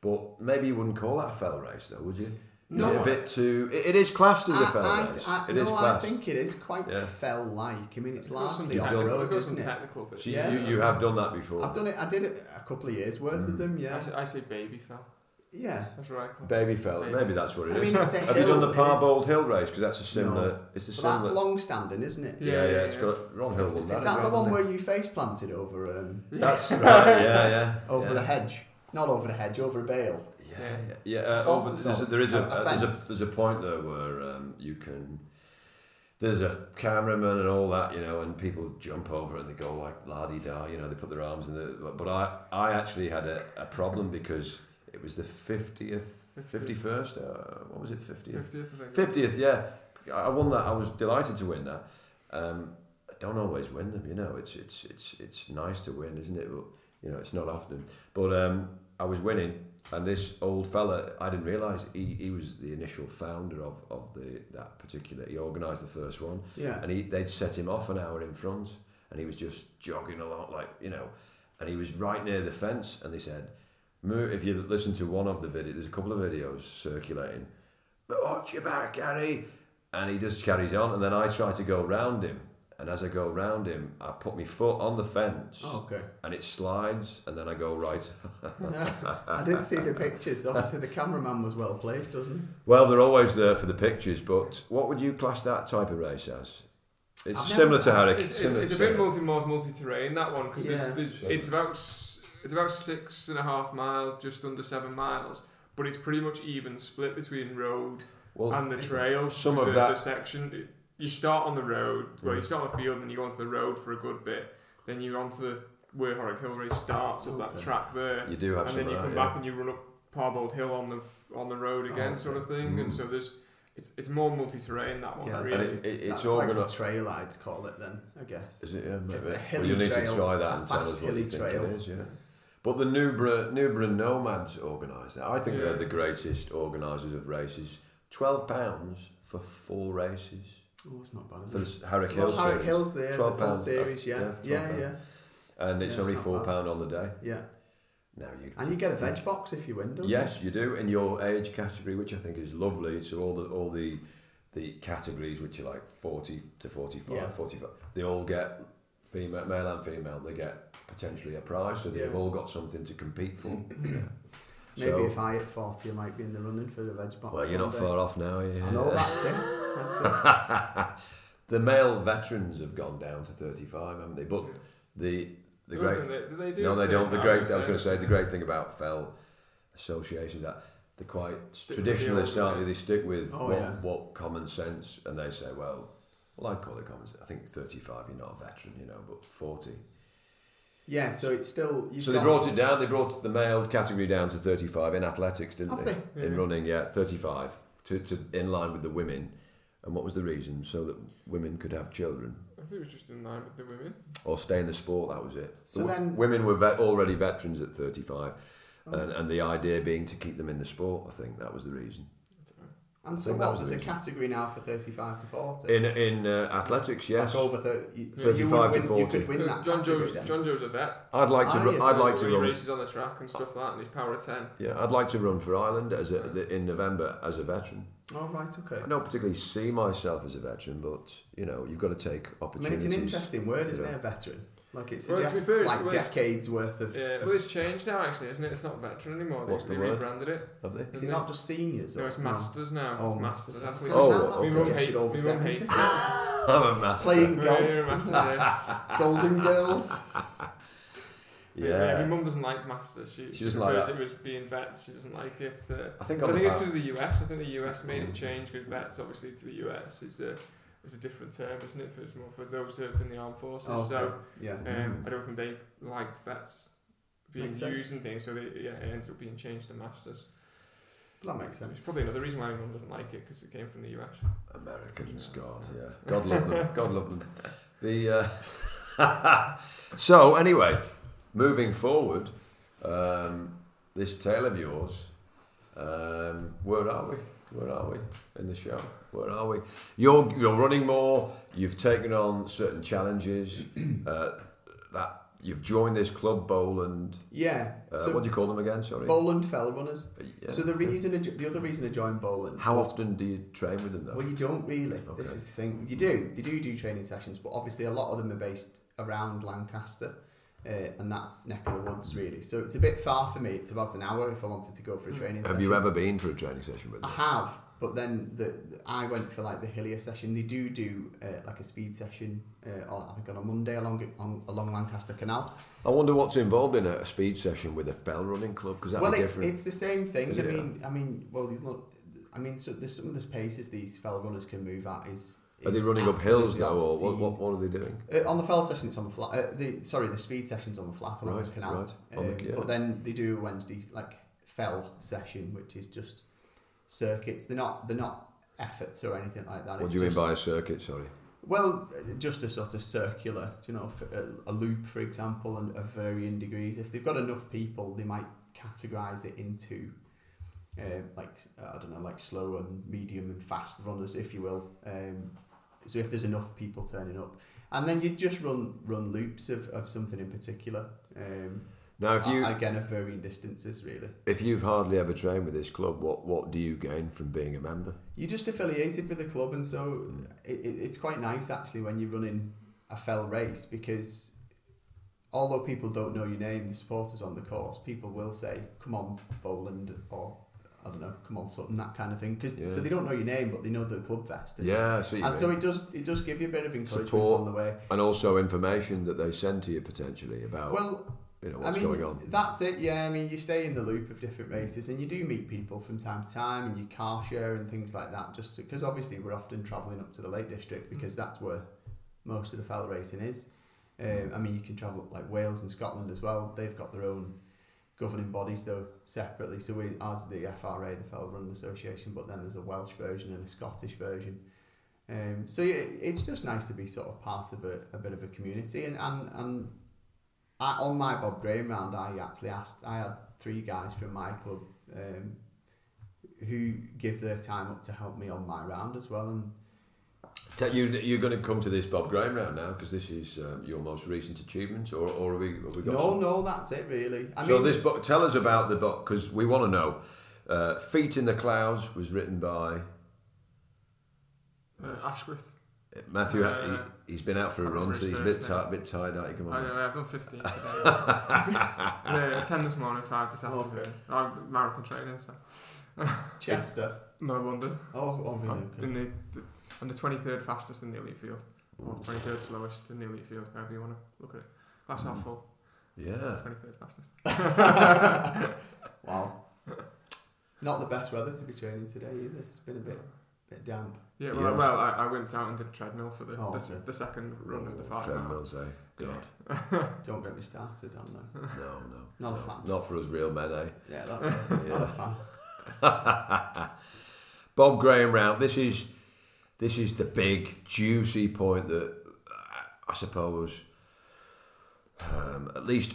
But maybe you wouldn't call that a fell race, though, would you? Is no, it a bit too... It, it is classed as I, a fell I, race. I, I, it no, is classed. I think it is quite yeah. fell-like. I mean, it's, it's largely off-road, isn't it? Technical, so yeah, you, you have done that before. I've done it. I did it a couple of years' worth mm. of them, yeah. I say, I say baby fell. Yeah. That's right. Baby fell. Baby. Maybe that's what it is. I mean, it's a have hill, you done the Parbold Hill race? Because that's a similar... No. It's a similar... That's long-standing, isn't it? Yeah, yeah. yeah, yeah. It's got Ron Hill. Is that the one where you face-planted over... That's right, yeah, yeah. Over the hedge. Not over the hedge, over a bale. Yeah, yeah. yeah. Uh, over, there's a, there is a, a, a there's a there's a point there where um, you can. There's a cameraman and all that, you know, and people jump over and they go like la-di-da, you know, they put their arms in the. But I, I actually had a, a problem because it was the fiftieth, fifty-first. Uh, what was it? Fiftieth. Fiftieth. Yeah, I won that. I was delighted to win that. Um, I don't always win them, you know. It's it's it's it's nice to win, isn't it? But, you know, it's not often. But um, I was winning, and this old fella, I didn't realise, he, he was the initial founder of, of the that particular, he organised the first one. Yeah. And he they'd set him off an hour in front, and he was just jogging along, like, you know, and he was right near the fence, and they said, if you listen to one of the videos, there's a couple of videos circulating, but watch your back, Gary. And he just carries on, and then I try to go round him. And as I go round him, I put my foot on the fence, oh, okay. and it slides, and then I go right. I did see the pictures. Obviously, the cameraman was well placed, wasn't he? Well, they're always there for the pictures, but what would you class that type of race as? It's I've similar never, to Horrick. It's, it's, it's a bit multi multi-terrain, that one, because yeah. there's, there's, it's about it's about six and a half miles, just under seven miles, but it's pretty much even split between road well, and the trail. Some of that section. It, You start on the road, well, you start on the field and you go onto the road for a good bit, then you're onto the where Horrick Hill race starts, up okay. that track there. You do have and some then you come that, back yeah. and you run up Parbold Hill on the on the road again, oh, sort of thing. Mm. And so there's it's it's more multi-terrain that one. Yeah, really. it, it, it's That's all like gonna, a trail, I'd call it then. I guess. Is it? Yeah, maybe. It's a hilly well, you trail, need to try that and tell us what you think trail. It is. Yeah. But the Nubra Nubra Nomads organise that. I think yeah. they're the greatest organisers of races. Twelve pounds for four races. Oh, it's not bad. Is for it? The Horrick Hill series. Horrick Hill's there. Twelve pounds series. Yeah. Yeah. Yeah. yeah. And it's yeah, only it's four bad. pound on the day. Yeah. Now you and you get a veg box if you win, don't yes, you? Yes, you do in your age category, which I think is lovely. So all the all the the categories, which are like forty to forty-five, yeah. forty-five, they all get female, male and female. They get potentially a prize, so they've yeah. all got something to compete for. yeah. Maybe so, if I hit forty, I might be in the running for the veg box. Well, you're not day. far off now. Yeah. I know that's it. That's it. The male veterans have gone down to thirty-five, haven't they? But the The great, they, do they do no, they don't. The great, I was going to say, the great thing about Fell Association is that they're quite stick traditionalists, the aren't they? They stick with oh, what, yeah. what common sense, and they say, well, well, I'd call it common sense. I think thirty-five, you're not a veteran, you know, but forty. Yeah, so it's still... So they brought it down, they brought the male category down to thirty-five in athletics, didn't they? they? In yeah. running, yeah, thirty-five, to, to in line with the women. And what was the reason? So that women could have children. I think it was just in line with the women. Or stay in the sport, that was it. So w- then, women were vet- already veterans at thirty-five, oh. and, and the idea being to keep them in the sport, I think that was the reason. And so what, there's a category now for thirty-five to forty? In in uh, athletics, yes. Like over thirty, so thirty-five you would win, to forty. You could win that John Joe's, then. John Joe's a vet. I'd like to. Ru- I'd like to run races on the track and stuff like that, and he's power of ten. Yeah, I'd like to run for Ireland as a, the, in November as a veteran. Oh, right, okay. I don't particularly see myself as a veteran, but you know, you've got to take opportunities. I mean, it's an interesting word, isn't yeah. it? A veteran. Like it suggests well, it's, like well, decades worth of... Yeah, well, it's changed now, actually, isn't it? It's not veteran anymore. What's they the rebranded it. Have they? Is it not just seniors? Or no, it's masters no? now. Oh, it's masters. masters. Oh, we won't hate it. I'm a master. Playing golf. You're a master, yeah. Golden Girls. Yeah. yeah, my mum doesn't like masters. She, she, she doesn't prefers like it was being vets. She doesn't like it. Uh, I think, I think it's because of the U S. I think the U S made it change because vets, obviously, to the U S is... Uh, It's a different term, isn't it? For it's more for those served in the armed forces. Okay. So yeah. um, mm. I don't think they liked vets being makes used sense. and things. So they, yeah, it ended up being changed to masters. Well, that makes sense. It's probably another reason why everyone doesn't like it because it came from the U S. Americans, God, so. yeah, God love them. God love them. The uh, so anyway, moving forward, um, this tale of yours. Um, where are we? Where are we in the show? Where are we? You're you're running more. You've taken on certain challenges. uh, that you've joined this club, Bowland. Yeah. Uh, so what do you call them again? Sorry. Bowland Fell Runners. Yeah. So the reason I, the other reason I joined Bowland. How was, often do you train with them though? Well, you don't really. Okay. This is the thing. You do. They do do training sessions, but obviously a lot of them are based around Lancaster. Uh, and that neck of the woods really, so it's a bit far for me. It's about an hour if I wanted to go for a training have session. Have you ever been for a training session with them? I have, but then the, the I went for like the hillier session. They do do uh, like a speed session uh, on I think on a Monday along on, along Lancaster Canal. I wonder what's involved in a, a speed session with a fell running club because well, be it's, it's the same thing. Is I mean, I mean, well, look, I mean, so there's some of the paces these fell runners can move at is. Are they running up hills though, or what, what? What are they doing? Uh, on the fell session, it's on the flat. Uh, the sorry, the speed session's on the flat along right, the canal. Right. Uh, the, yeah. But then they do a Wednesday like fell session, which is just circuits. They're not they're not efforts or anything like that. What it's do you just, mean by a circuit? Sorry. Well, just a sort of circular, you know, a loop, for example, and of varying degrees. If they've got enough people, they might categorise it into. Uh, like I don't know, like slow and medium and fast runners, if you will. Um, so if there's enough people turning up, and then you just run run loops of, of something in particular. Um, now, if you again of varying distances, really. If you've hardly ever trained with this club, what what do you gain from being a member? You're just affiliated with the club, and so it, it, it's quite nice actually when you're running a fell race because. Although people don't know your name, the supporters on the course, people will say, "Come on, Bowland," or I don't know, "Come on, Sutton," that kind of thing. Cause, yeah. So they don't know your name, but they know the club vest. Yeah, so you and mean. so it does it does give you a bit of encouragement support, on the way, and also information that they send to you potentially about well, you know, what's I mean, going on. That's it. Yeah, I mean, you stay in the loop of different races, and you do meet people from time to time, and you car share and things like that. Just because obviously we're often travelling up to the Lake District because that's where most of the fell racing is. Um, I mean, you can travel like Wales and Scotland as well. They've got their own governing bodies though separately. So we, as the F R A, the Fell Running Association, but then there's a Welsh version and a Scottish version. Um, so yeah, it's just nice to be sort of part of a, a bit of a community. And and, and I, on my Bob Graham round, I actually asked. I had three guys from my club um, who give their time up to help me on my round as well. And You, you're going to come to this Bob Graham round now because this is um, your most recent achievement, or or have we, have we got? No, some? no, that's it really. I so mean, this book, tell us about the book because we want to know. Uh, Feet in the Clouds was written by uh, Ashworth. Matthew, uh, he, he's been out for a run, so he's a bit tired, bit tired out. Come on. I know, I've done fifteen today. Yeah, ten this morning, five this afternoon. Okay. I'm marathon training, so Chester, no London. Oh, okay. In the, the And the twenty-third fastest in the elite field, or twenty-third slowest in the elite field, however you want to look at it. That's mm. half full. Yeah. twenty-third fastest. Wow. Not the best weather to be training today either. It's been a bit, bit damp. Yeah. Well, yes. well I, I went out and did treadmill for the oh, the, okay. the second run oh, of the five. Treadmills, eh? God. Yeah. Don't get me started on them. No, no. Not no. a fan. Not for us real men, eh? Yeah, that's it. Not a fan. Bob Graham round. This is. This is the big, juicy point that I suppose um, at least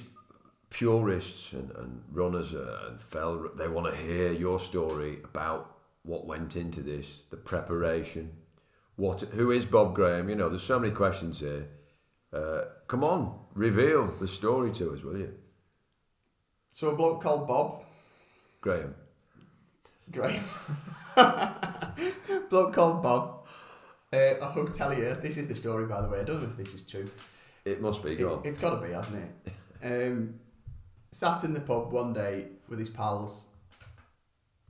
purists and, and runners and fell, they want to hear your story about what went into this, the preparation. What? Who is Bob Graham? You know, there's so many questions here. Uh, come on, reveal the story to us, will you? So a bloke called Bob. Graham. Graham. Bloke called Bob. Uh, a hotelier. This is the story, by the way. I don't know if this is true. It must be. Go on. It, it's got to be, hasn't it? Um, sat in the pub one day with his pals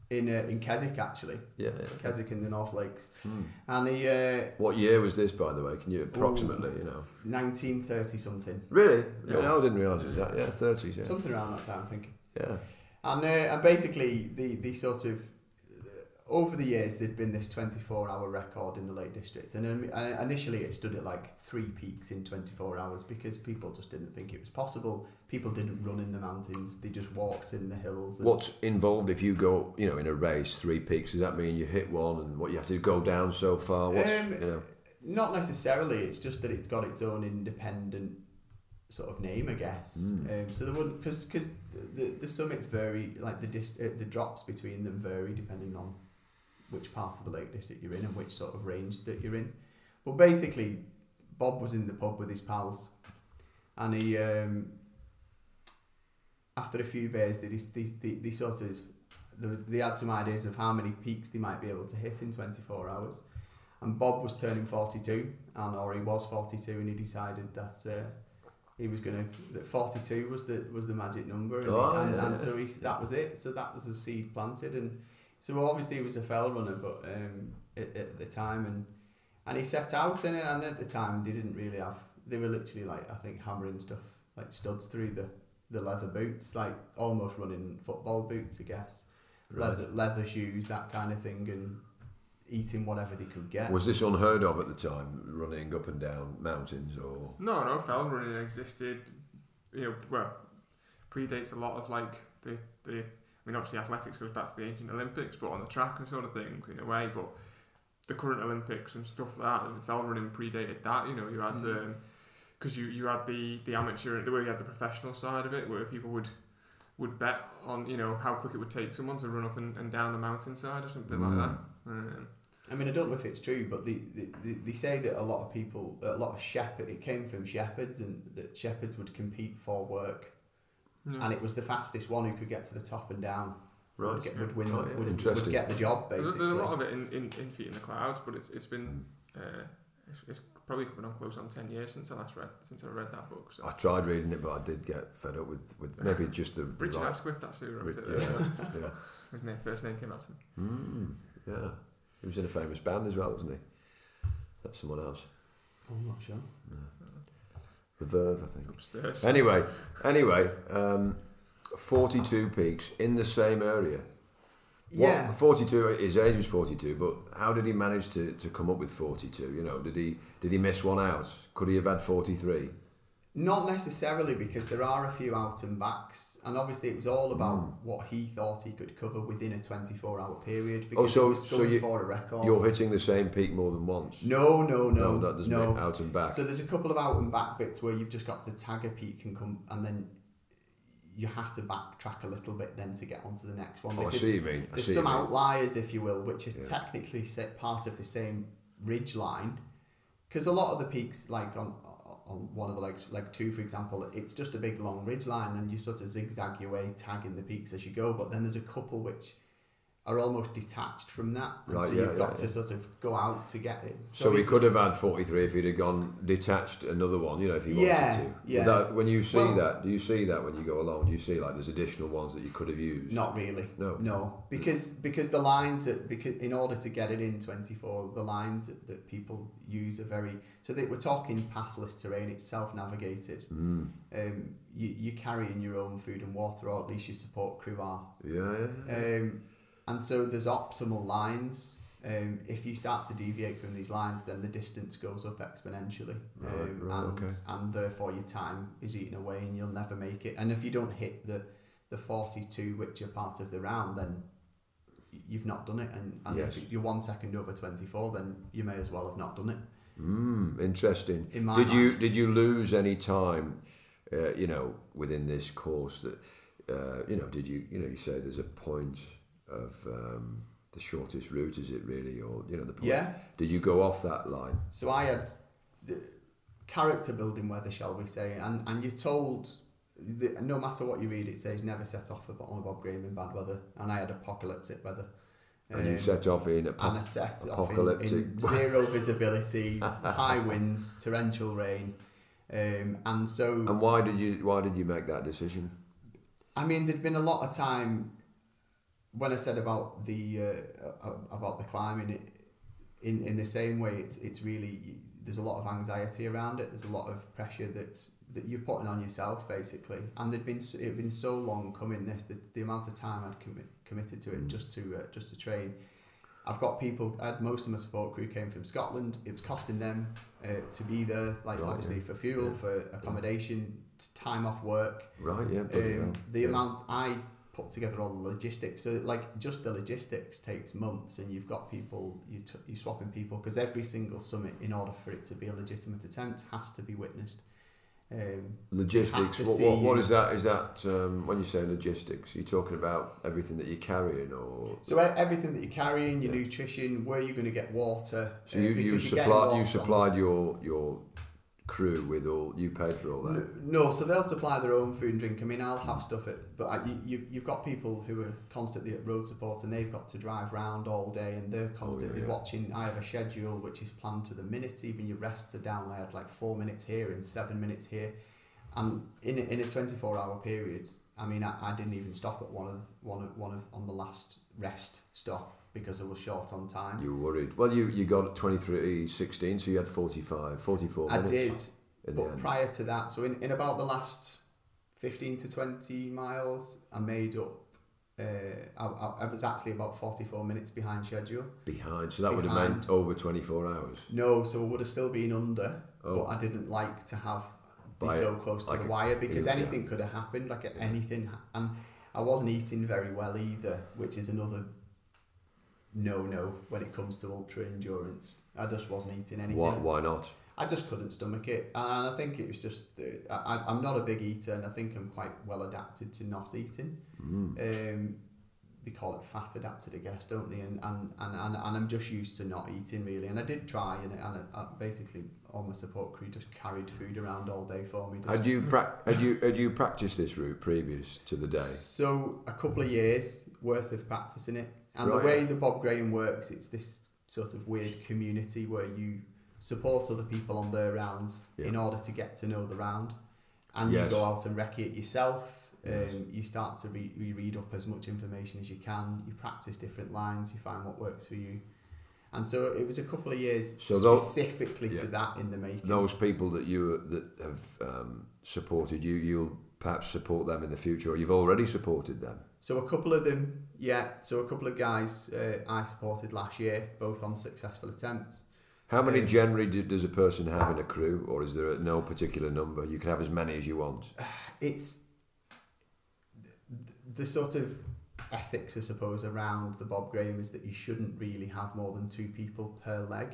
in uh, in Keswick, actually. Yeah, yeah. Keswick in the North Lakes. Mm. And he. Uh, what year was this, by the way? Can you approximately? Ooh, you know. Nineteen thirty something. Really? Yeah. No, I didn't realise it was that. Yeah, thirties. Yeah. Something around that time, I think. Yeah. And uh, and basically the the sort of. Over the years, there'd been this twenty-four hour record in the Lake District, and initially it stood at like three peaks in twenty-four hours because people just didn't think it was possible. People didn't run in the mountains; they just walked in the hills. And what's involved if you go, you know, in a race, three peaks? Does that mean you hit one, and what you have to go down so far? What's um, you know? Not necessarily. It's just that it's got its own independent sort of name, I guess. Mm. Um, so there wouldn't, because because the, the the summits vary, like the dist- uh, the drops between them vary depending on which part of the Lake District you're in and which sort of range that you're in. But basically, Bob was in the pub with his pals, and he, um, after a few beers, they, they, they, they sort of, they had some ideas of how many peaks they might be able to hit in twenty-four hours. And Bob was turning forty-two, and or he was forty-two, and he decided that uh, he was going to, that forty-two was the was the magic number, and, oh, and, yeah. and so he, that was it. So that was the seed planted, and so obviously he was a fell runner, but um, at, at the time, and and he set out in it. And at the time, they didn't really have. They were literally like I think hammering stuff like studs through the, the leather boots, like almost running football boots, I guess. Right. Leather leather shoes, that kind of thing, and eating whatever they could get. Was this unheard of at the time? Running up and down mountains, or no, no, fell running existed. You know, well, predates a lot of like the the. I mean, obviously, athletics goes back to the ancient Olympics, but on the track and sort of thing, in a way. But the current Olympics and stuff like that, and fell running predated that. You know, you had because mm. um, you, you had the, the amateur, the way you had the professional side of it, where people would would bet on you know how quick it would take someone to run up and, and down the mountainside or something mm. like that. Um, I mean, I don't know if it's true, but the, the, the they say that a lot of people, a lot of shepherd, it came from shepherds, and that shepherds would compete for work. Yeah. And it was the fastest one who could get to the top and down right. would, get, would win, oh, yeah. would, would get the job. Basically, there's, there's a lot of it in, in, in Feet in the Clouds, but it's it's been uh, it's, it's probably coming on close on ten years since I last read since I read that book. So. I tried reading it, but I did get fed up with, with maybe just the Richard right. Asquith. That's who wrote it. Yeah, yeah. His name, first name came out to me. Mm, yeah, he was in a famous band as well, wasn't he? That's someone else. Oh, I'm not sure. Yeah. The Verve, I think. It's upstairs. Anyway, anyway, um, forty-two peaks in the same area. Yeah. What, forty-two. His age was forty-two, but how did he manage to, to come up with forty-two? You know, did he did he miss one out? Could he have had forty-three? Not necessarily, because there are a few out and backs, and obviously it was all about mm. what he thought he could cover within a twenty-four hour period. Because oh, so, he was so you, for a record. You're hitting the same peak more than once? No, no, no. No, that doesn't no. out and back. So there's a couple of out and back bits where you've just got to tag a peak and come, and then you have to backtrack a little bit then to get onto the next one. Oh, I see you mean. I there's see some outliers, if you will, which is yeah. technically part of the same ridge line, because a lot of the peaks, like on on one of the legs, leg two for example, it's just a big long ridge line and you sort of zigzag your way tagging the peaks as you go, but then there's a couple which are almost detached from that, and right, so yeah, you've got yeah, to yeah. sort of go out to get it. So, so we could have had forty-three if he'd have gone detached another one, you know, if he wanted yeah, to. Yeah. That, when you see well, that, do you see that when you go along? Do you see like there's additional ones that you could have used? Not really. No. No, because because the lines that because in order to get it in twenty-four, the lines that, that people use are very so that we're talking pathless terrain. It's self-navigated. Mm. Um, you you're carrying your own food and water, or at least your support crew are. Yeah. yeah. Um. And so there's optimal lines. Um, if you start to deviate from these lines, then the distance goes up exponentially. Right, um, right, and, okay. and therefore your time is eaten away and you'll never make it. And if you don't hit the, the forty-two, which are part of the round, then you've not done it. And, and yes. if you're one second over twenty-four, then you may as well have not done it. Mm, interesting. In my did mind. you did you lose any time, uh, you know, within this course that, uh, you know, did you, you know, you say there's a point of um, the shortest route, is it really, or you know the point? Yeah. Did you go off that line? So I had the character building weather, shall we say, and and you're told that no matter what you read, it says never set off on a Bob Graham in bad weather, and I had apocalyptic weather. Um, and you set off in apo- and I set apocalyptic off in, in zero visibility, high winds, torrential rain, um, and so. And why did you why did you make that decision? I mean, there'd been a lot of time. When I said about the uh, about the climbing, it, in in the same way, it's it's really there's a lot of anxiety around it. There's a lot of pressure that's that you're putting on yourself basically. And there'd been it'd been so long coming. This the, the amount of time I'd commi- committed to it just to uh, just to train. I've got people. I had most of my support crew came from Scotland. It was costing them uh, to be there, like right, obviously yeah. for fuel, yeah. for accommodation, time off work. Right. Yeah. Um, the yeah. amount I. put together all the logistics, so like just the logistics takes months, and you've got people you t- you swapping people, because every single summit, in order for it to be a legitimate attempt, has to be witnessed. Um, logistics. What, what, what is that? Is that um, when you say logistics, are you talking about everything that you're carrying, or so everything that you're carrying, your yeah. nutrition, where you're going to get water? So you uh, you supplied you supplied your your. crew with all you paid for all that? No, so they'll supply their own food and drink. I mean, I'll have stuff at, but I, you, you've got people who are constantly at road support, and they've got to drive round all day, and they're constantly oh, yeah, yeah. watching. I have a schedule which is planned to the minute. Even your rests are down. I had like four minutes here and seven minutes here, and in a, in a twenty-four hour period, I mean, I, I didn't even stop at one of one of one of on the last rest stop, because I was short on time. You were worried. Well, you, you got twenty-three sixteen, so you had forty-five, forty-four minutes. I did, but prior to that, so in, in about the last fifteen to twenty miles, I made up, uh, I, I was actually about forty-four minutes behind schedule. Behind, so that behind. would have meant over twenty-four hours? No, so I would have still been under, oh. but I didn't like to have be By so close like to the wire, because heel, anything yeah. could have happened, like anything, and I wasn't eating very well either, which is another no no when it comes to ultra endurance. I just wasn't eating anything. Why, why not? I just couldn't stomach it, and I think it was just uh, I, I'm not a big eater, and I think I'm quite well adapted to not eating. mm. Um, they call it fat adapted, I guess, don't they? And and, and and and I'm just used to not eating really, and I did try, and, and I, I basically all my support crew just carried food around all day for me. Had you, pra- had you had you practiced this route previous to the day? So a couple of years worth of practicing it. And right. the way the Bob Graham works, it's this sort of weird community where you support other people on their rounds yeah. in order to get to know the round. And yes. you go out and recce it yourself. Yes. Um, you start to re- read up as much information as you can. You practice different lines. You find what works for you. And so it was a couple of years so those, specifically yeah, to that in the making. Those people that you that have um, supported you, you'll perhaps support them in the future, or you've already supported them. So a couple of them, yeah. So a couple of guys uh, I supported last year, both on successful attempts. How many generally do, does a person have in a crew, or is there no particular number? You can have as many as you want. It's the sort of ethics, I suppose, around the Bob Graham is that you shouldn't really have more than two people per leg,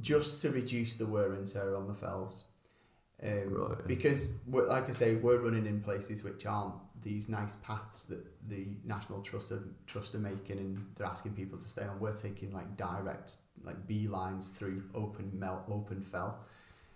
just to reduce the wear and tear on the fells. Um, right. Because, we're, like I say, we're running in places which aren't these nice paths that the National Trust are, Trust are making, and they're asking people to stay on. We're taking like direct, like beelines through open melt, open fell,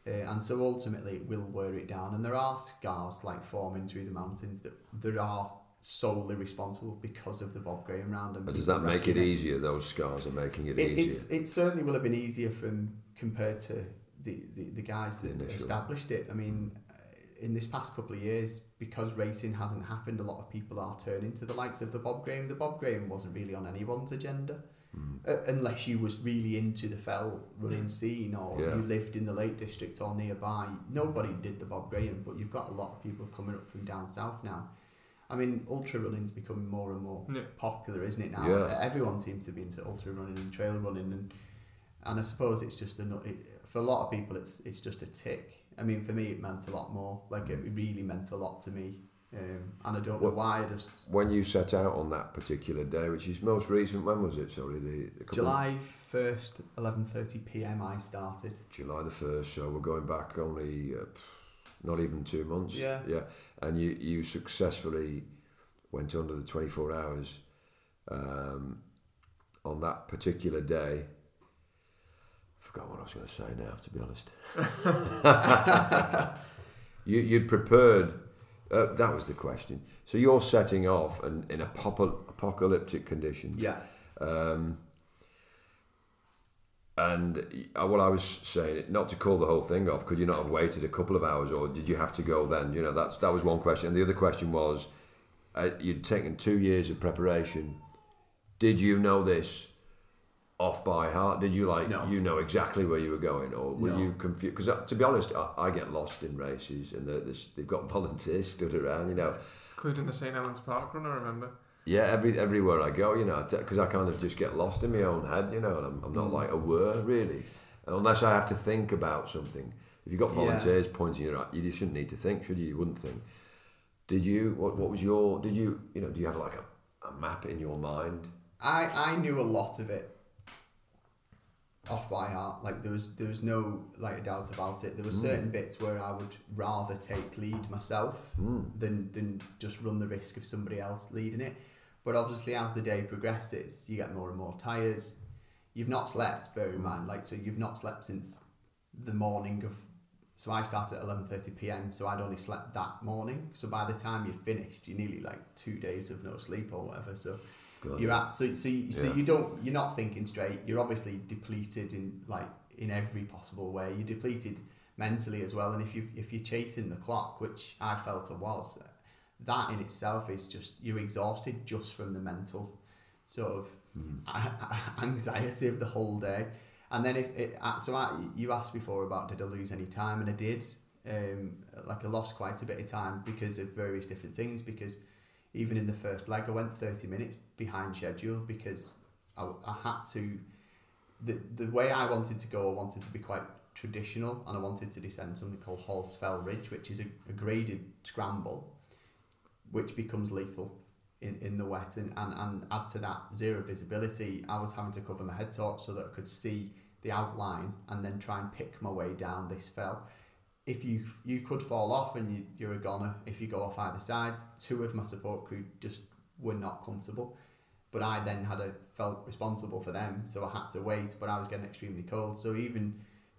uh, and so ultimately it will wear it down. And there are scars like forming through the mountains that there are solely responsible because of the Bob Graham round. And but does that make it easier? It. Those scars are making it, it easier. It's, it certainly will have been easier from compared to. The, the, the guys that Initial. established it. I mean, in this past couple of years, because racing hasn't happened, a lot of people are turning to the likes of the Bob Graham. The Bob Graham wasn't really on anyone's agenda, mm. uh, unless you was really into the fell running scene, or yeah. you lived in the Lake District or nearby. Nobody did the Bob Graham, but you've got a lot of people coming up from down south now. I mean, ultra running's becoming more and more yeah. popular, isn't it now? Yeah. Everyone seems to be into ultra running and trail running, and and I suppose it's just another... It, for a lot of people, it's it's just a tick. I mean, for me, it meant a lot more. Like, it really meant a lot to me. Um, and I don't well, know why. I just When you set out on that particular day, which is most recent, when was it? Sorry, the, the July first, eleven thirty p.m. I started. July the first, so we're going back only uh, not even two months. Yeah. Yeah. And you, you successfully went under the twenty-four hours um, on that particular day. I forgot what I was going to say now, to be honest. you, you'd prepared, uh, that was the question. So you're setting off and in apopo- apocalyptic conditions. Yeah. Um, and uh, what I was saying, not to call the whole thing off, could you not have waited a couple of hours, or did you have to go then? You know, that's that was one question. And the other question was, uh, you'd taken two years of preparation. Did you know this off by heart? Did you like no. you know exactly where you were going, or were no. you confused? Because to be honest, I, I get lost in races, and they're, they're, they've got volunteers stood around, you know, including the Saint Helens Park run. I remember. Yeah, every everywhere I go, you know, because I kind of just get lost in my own head, you know, and I'm, I'm not mm. like aware really, and unless I have to think about something. If you've got volunteers yeah. pointing you out, you just shouldn't need to think, should you? You wouldn't think. Did you? What What was your? Did you? You know, do you have like a, a map in your mind? I I knew a lot of it off by heart. Like, there was there was no like doubt about it. There were mm. certain bits where I would rather take lead myself mm. than than just run the risk of somebody else leading it. But obviously, as the day progresses, you get more and more tired. You've not slept, bear in mind, like, so you've not slept since the morning of, so I started at eleven thirty p.m. so I'd only slept that morning, so by the time you're finished, you're nearly like two days of no sleep or whatever. So God. You're at, so so you, so yeah. you don't you're not thinking straight. You're obviously depleted in like in every possible way. You're depleted mentally as well. And if you if you're chasing the clock, which I felt I was, that in itself is just, you're exhausted just from the mental sort of mm. a- a- anxiety of the whole day. And then if it, so I, you asked before about did I lose any time, and I did. Um, like I lost quite a bit of time because of various different things. Because even in the first leg, I went thirty minutes behind schedule because I, I had to, the the way I wanted to go, I wanted to be quite traditional, and I wanted to descend something called Hall's Fell Ridge, which is a, a graded scramble, which becomes lethal in, in the wet. And, and, and add to that zero visibility, I was having to cover my head torch so that I could see the outline and then try and pick my way down this fell. If you you could fall off and you, you're a goner if you go off either side. Two of my support crew just were not comfortable, but I then had a, felt responsible for them, so I had to wait, but I was getting extremely cold. So even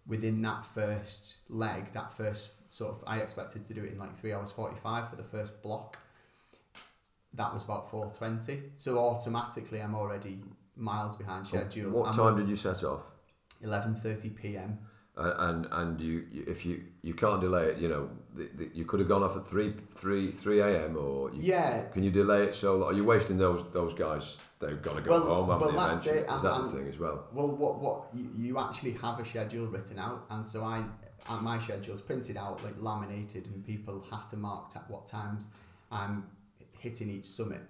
within that first leg, that first sort of, I expected to do it in like three hours forty-five for the first block. That was about four twenty, so automatically I'm already miles behind schedule. What I'm time did you set off? eleven thirty p.m. Uh, and and you, you if you you can't delay it, you know, the, the, you could have gone off at three a.m. or you, yeah can you delay it? So are you wasting those those guys? They've got to go well, home, haven't well, they, eventually? It. Is and, that and, the thing as well? Well, what what you, you actually have a schedule written out, and so I and my schedule's printed out, like laminated, and people have to mark at what times I'm hitting each summit.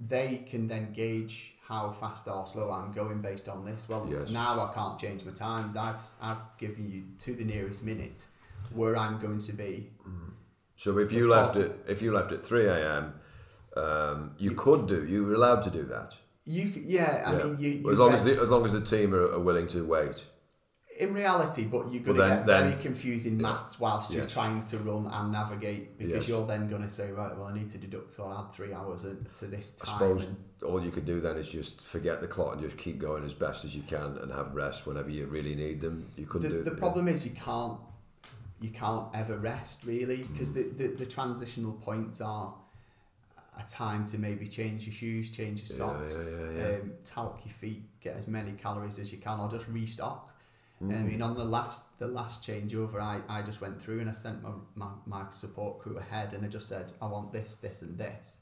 They can then gauge how fast or slow I'm going based on this. Well, yes. Now I can't change my times. I've I've given you to the nearest minute where I'm going to be. Mm. So if you left at if you left at three a.m., um, you, you could do. You were allowed to do that. You yeah. I yeah. mean, you, you as long bet. as the, as long as the team are, are willing to wait. In reality, but you're going well, to get very then, confusing maths yeah. whilst yes. you're trying to run and navigate, because yes. you're then going to say, right, well, I need to deduct, so I'll add three hours to this time. I suppose and, all you could do then is just forget the clock and just keep going as best as you can and have rest whenever you really need them. You couldn't the, do it. The problem yeah. is you can't you can't ever rest, really, because mm. the, the, the transitional points are a time to maybe change your shoes, change your socks, yeah, yeah, yeah, yeah. Um, talc your feet, get as many calories as you can, or just restock. Mm. I mean, on the last the last changeover, I, I just went through and I sent my, my, my support crew ahead, and I just said, I want this, this and this.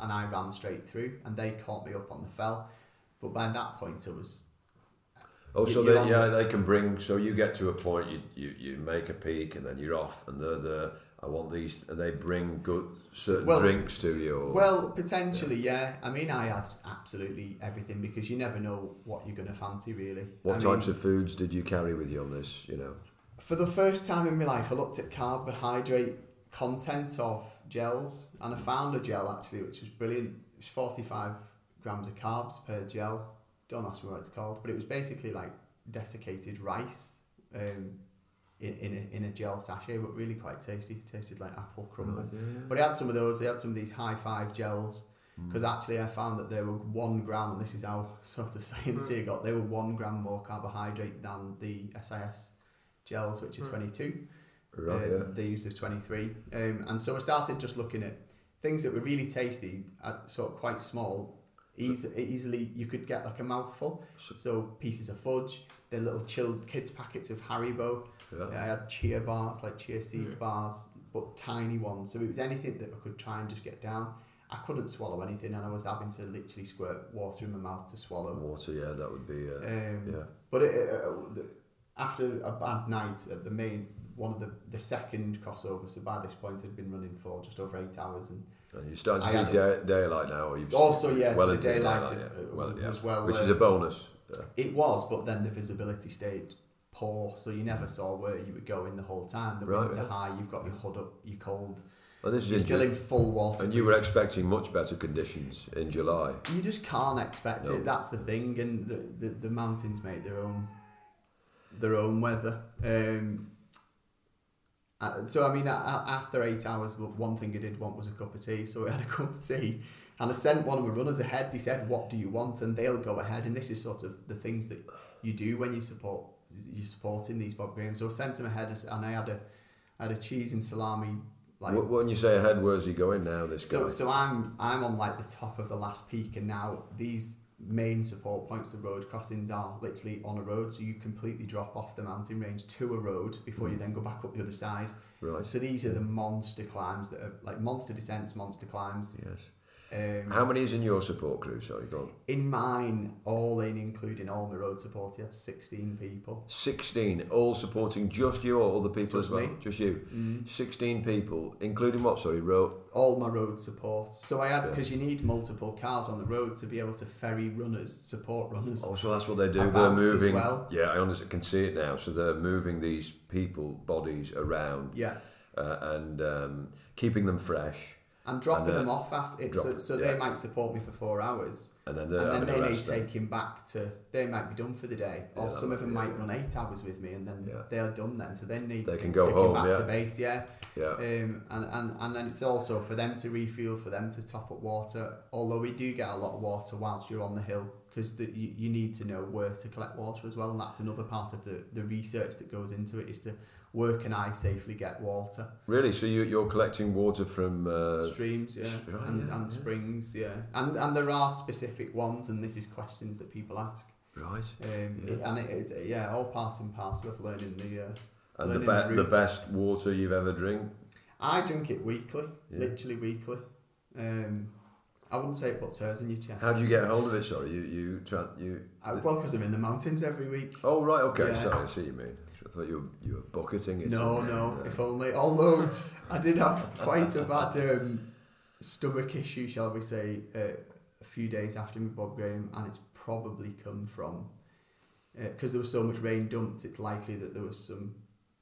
And I ran straight through, and they caught me up on the fell. But by that point, it was... Oh, so they, yeah, the, they can bring... So you get to a point, you, you, you make a peak, and then you're off, and they're there, I want these... And they bring good certain well, drinks to you. Or, well, potentially, yeah. yeah. I mean, I had absolutely everything, because you never know what you're going to fancy, really. What I types mean, of foods did you carry with you on this, you know? For the first time in my life, I looked at carbohydrate content of gels, and I found a gel, actually, which was brilliant. It was forty-five grams of carbs per gel. Don't ask me what it's called, but it was basically like desiccated rice um, in in a, in a gel sachet, but really quite tasty. It tasted like apple crumble. Oh, yeah. But I had some of those. I had some of these high five gels, because mm. actually I found that they were one gram, and this is how sort of science mm. you got, they were one gram more carbohydrate than the S I S gels, which are mm. twenty-two. Right, um, yeah. They used the twenty-three. Um, and so I started just looking at things that were really tasty, sort of quite small. Easy, easily you could get like a mouthful, so pieces of fudge, the little chilled kids packets of Haribo. yeah. I had chia bars, like chia seed yeah. bars, but tiny ones, so it was anything that I could try and just get down. I couldn't swallow anything, and I was having to literally squirt water in my mouth to swallow water. Yeah that would be uh, um, yeah but it, uh, the, after a bad night at the main one of the the second crossover, so by this point I'd been running for just over eight hours, and And you start to I see day, daylight now, or you've also yes, well the daylight, daylight it, yeah. uh, well, yeah. as well, which uh, is a bonus. Yeah. It was, but then the visibility stayed poor, so you never saw where you were going the whole time. The right, winds yeah. are high, you've got your hood up, you're cold. Well, this you're is still in full water. And you were expecting much better conditions in July. You just can't expect no. it. That's the thing, and the, the, the mountains make their own their own weather. Um, So, I mean, after eight hours, one thing I did want was a cup of tea. So I had a cup of tea, and I sent one of my runners ahead. They said, what do you want? And they'll go ahead. And this is sort of the things that you do when you support, you're supporting these Bob Graham. So I sent him ahead, and I had a, I had a cheese and salami. Like, when you say ahead, where's he going now, this guy? So, so I'm, I'm on like the top of the last peak, and now these main support points, the road crossings, are literally on a road, so you completely drop off the mountain range to a road before mm. you then go back up the other side. Right. So these are the monster climbs that are like monster descents, monster climbs. Yes. Um, How many is in your support crew? Sorry, go on. In mine, all in, including all my road support, you had sixteen people. Sixteen, all supporting just you or other people just as well? Me. Just you. Mm. Sixteen people, including what? Sorry, road. All my road support. So I had, because yeah. you need multiple cars on the road to be able to ferry runners, support runners. Oh, so that's what they do. They're moving. As well. Yeah, I honestly can see it now. So they're moving these people, bodies around. Yeah. Uh, and um, keeping them fresh. I'm dropping and, uh, them off after it, drop, so, so yeah. they might support me for four hours, and then, and then they need taking back to. They might be done for the day, or yeah, some of them might yeah. run eight hours with me, and then yeah. they're done. Then so they need they to can go take home, back yeah. to base, yeah, yeah. Um, and, and and then it's also for them to refuel, for them to top up water. Although we do get a lot of water whilst you're on the hill, because you you need to know where to collect water as well, and that's another part of the the research that goes into it, is to. Where can I safely get water? Really? So you, you're collecting water from... Uh, Streams, yeah, st- right, and, yeah, and yeah. springs, yeah. And and there are specific ones, and this is questions that people ask. Right. Um, yeah. It, and it, it, yeah, all part and parcel of learning the... Uh, and learning the, be- the, the best water you've ever drink? I drink it weekly, yeah. literally weekly. Um, I wouldn't say it puts hers in your chest. How do you get hold of it, sorry? You, you, tra- you, uh, well, because I'm in the mountains every week. Oh, right, okay, yeah. sorry, I see what you mean. I thought you were, you were bucketing it. No, no, yeah. if only. Although I did have quite a bad um, stomach issue, shall we say, uh, a few days after him with Bob Graham, and it's probably come from, because uh, there was so much rain dumped, it's likely that there was some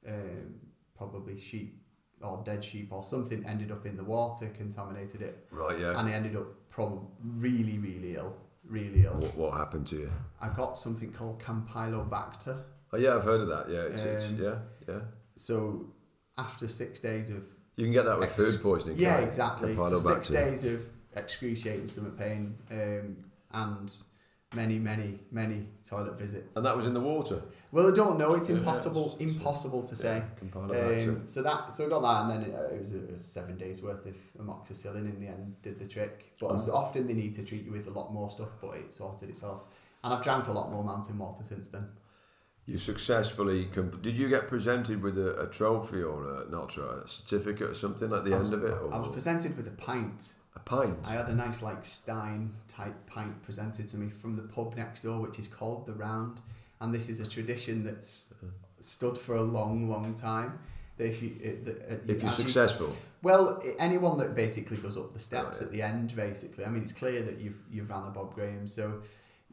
um, probably sheep or dead sheep or something ended up in the water, contaminated it. Right, yeah. And I ended up probably really, really ill. Really ill. What, what happened to you? I got something called Campylobacter. Oh yeah, I've heard of that. Yeah, it's, um, it's yeah, yeah. So after six days of... You can get that with ex- food poisoning. Yeah, right? Exactly. So six days of excruciating stomach pain um, and many, many, many toilet visits. And that was in the water? Well, I don't know. It's impossible yeah, it's, impossible to say. Yeah, um, so that, so I got that, and then it, it was a, seven days worth of amoxicillin in the end, did the trick. But oh. often they need to treat you with a lot more stuff, but it sorted itself. And I've drank a lot more mountain water since then. You successfully comp- did you get presented with a, a trophy or a, not a certificate or something at the was, end of it? Or I was presented with a pint. A pint? I had a nice like stein type pint presented to me from the pub next door, which is called The Round, and this is a tradition that's stood for a long, long time. That if you uh, that, uh, if you're actually, successful, well, anyone that basically goes up the steps right. at the end, basically. I mean, it's clear that you've you've ran a Bob Graham, so.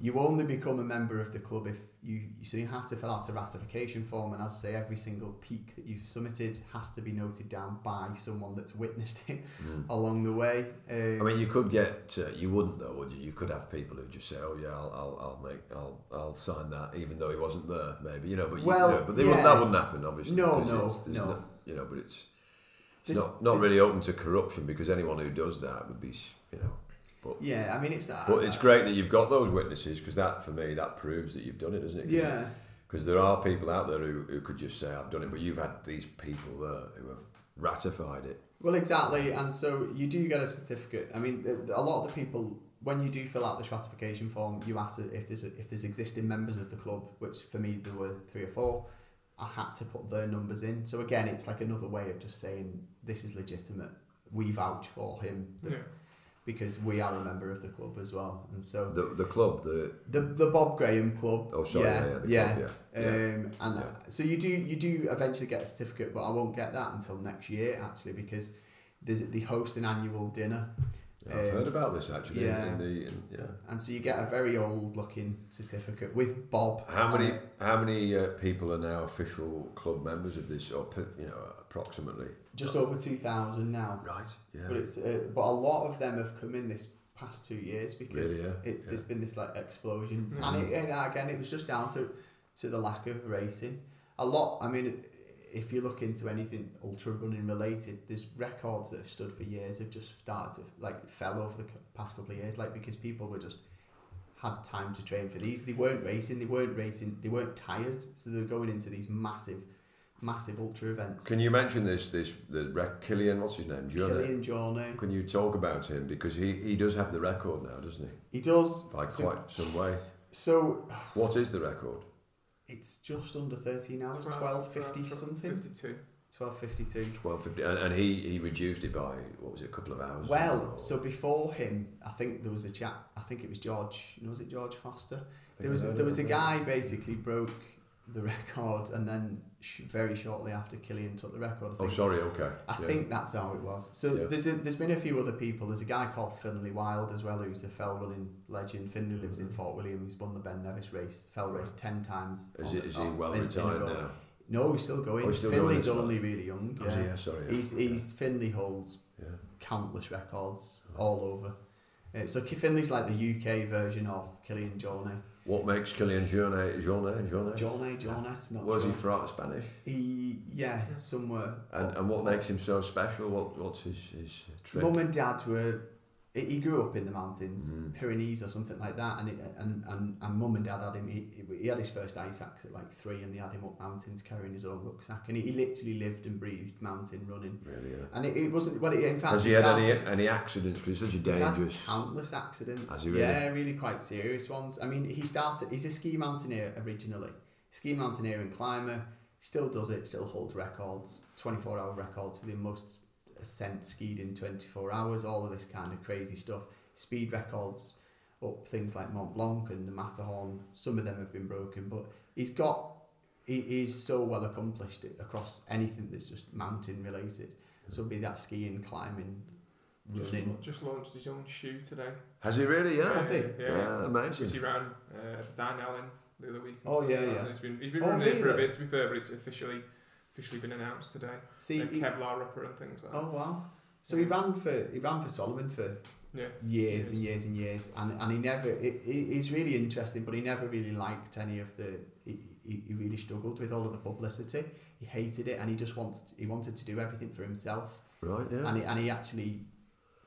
You only become a member of the club if you, so you have to fill out a ratification form, and as I say, every single peak that you've summited has to be noted down by someone that's witnessed it mm. along the way. Um, I mean, you could get, uh, you wouldn't though, would you? You could have people who just say, "Oh yeah, I'll, I'll, I'll make, I'll, I'll sign that," even though he wasn't there, maybe, you know. But you, well, you know, but they yeah. wouldn't, that wouldn't happen, obviously. No, no, no. no, you know, but it's, it's there's, not, not there's, really open to corruption, because anyone who does that would be, you know. But, yeah, I mean it's that. But it's great that you've got those witnesses, because that, for me, that proves that you've done it, doesn't it? Yeah. Because there are people out there who, who could just say, "I've done it," but you've had these people there who have ratified it. Well, exactly, and so you do get a certificate. I mean, a lot of the people, when you do fill out this ratification form, you have to, if there's a, if there's existing members of the club, which for me there were three or four, I had to put their numbers in. So again, it's like another way of just saying this is legitimate. We vouch for him. The, yeah. Because we are a member of the club as well, and so the the club, the the, the Bob Graham club. Oh, sorry, yeah, yeah, the yeah. club, yeah. Um, and yeah. so you do you do eventually get a certificate, but I won't get that until next year actually, because there's they host an annual dinner. Yeah, I've um, heard about this actually. Yeah. In the, in, yeah, and so you get a very old looking certificate with Bob. How many it. how many uh, people are now official club members of this, or you know, approximately? Just over two thousand now. Right, yeah. But it's uh, but a lot of them have come in this past two years because really, yeah, it, yeah. there's been this like explosion. Mm-hmm. And, it, and again, it was just down to, to the lack of racing. A lot, I mean, if you look into anything ultra running related, there's records that have stood for years have just started to, like, fell over the past couple of years, like, because people were just, had time to train for these. They weren't racing, they weren't racing, they weren't tired, so they're going into these massive... massive ultra events. Can you mention this, this the rec- Kilian, what's his name? Jornet. Kilian Jornet. Can you talk about him? Because he, he does have the record now, doesn't he? He does. By so, quite some way. So... What is the record? It's just under thirteen hours, twelve fifty something. fifty-two twelve fifty-two twelve fifty and, and he, he reduced it by, what was it, a couple of hours? Well, or... so before him, I think there was a chap, I think it was George, was it George Foster? There was, there was a guy basically broke the record, and then sh- very shortly after Kilian took the record. I think, oh, sorry, okay. I yeah. think that's how it was. So yeah. there's a, there's been a few other people. There's a guy called Finlay Wild as well, who's a fell running legend. Finlay lives in Fort William. He's won the Ben Nevis race, fell race ten times. Is, on, it, is on, he well in, retired in now? No, he's still going. Oh, he's still Finlay's going only really young. Oh, yeah. yeah, sorry. Yeah. He's, he's yeah. Finlay holds yeah. countless records yeah. all over. Uh, so Finlay's like the U K version of Kilian Jornet. What makes Kilian Jornet, Jornet, Jornet? Jornet, Jornet, not Where's sure. he from, Spanish? He, yeah, somewhere. And and what makes him so special? What What's his, his trick? Mum and Dad were, he grew up in the mountains, mm. Pyrenees or something like that, and it, and, and, and Mum and Dad had him, he, he had his first ice axe at like three, and they had him up mountains carrying his own rucksack, and he, he literally lived and breathed mountain running. Really, yeah. And it, it wasn't, well, it, in fact... Has he, he had any, any accidents? Because he's such a dangerous... He's had countless accidents. Has he really? Yeah, really quite serious ones. I mean, he started, he's a ski mountaineer originally, ski mountaineer and climber, still does it, still holds records, twenty-four hour records for the most... ascent skied in twenty-four hours, all of this kind of crazy stuff, speed records up things like Mont Blanc and the Matterhorn. Some of them have been broken, but he's got he is so well accomplished across anything that's just mountain related, so it'd be that skiing, climbing, Just, mm. just launched his own shoe today. Has he really? Yeah. Has he? Yeah. yeah. yeah amazing. Which he ran uh, at Design Allen the other week. Oh, yeah, yeah. He's been, he's been oh, running really? it for a bit, to be fair, but it's officially officially been announced today. See, and he, Kevlar upper and things like that. Oh, wow. So yeah. he ran for he ran for Solomon for yeah. years and years and years. And and he never, it, it, it's really interesting, but he never really liked any of the, he, he, he really struggled with all of the publicity. He hated it, and he just wanted, he wanted to do everything for himself. Right, yeah. And he, and he actually...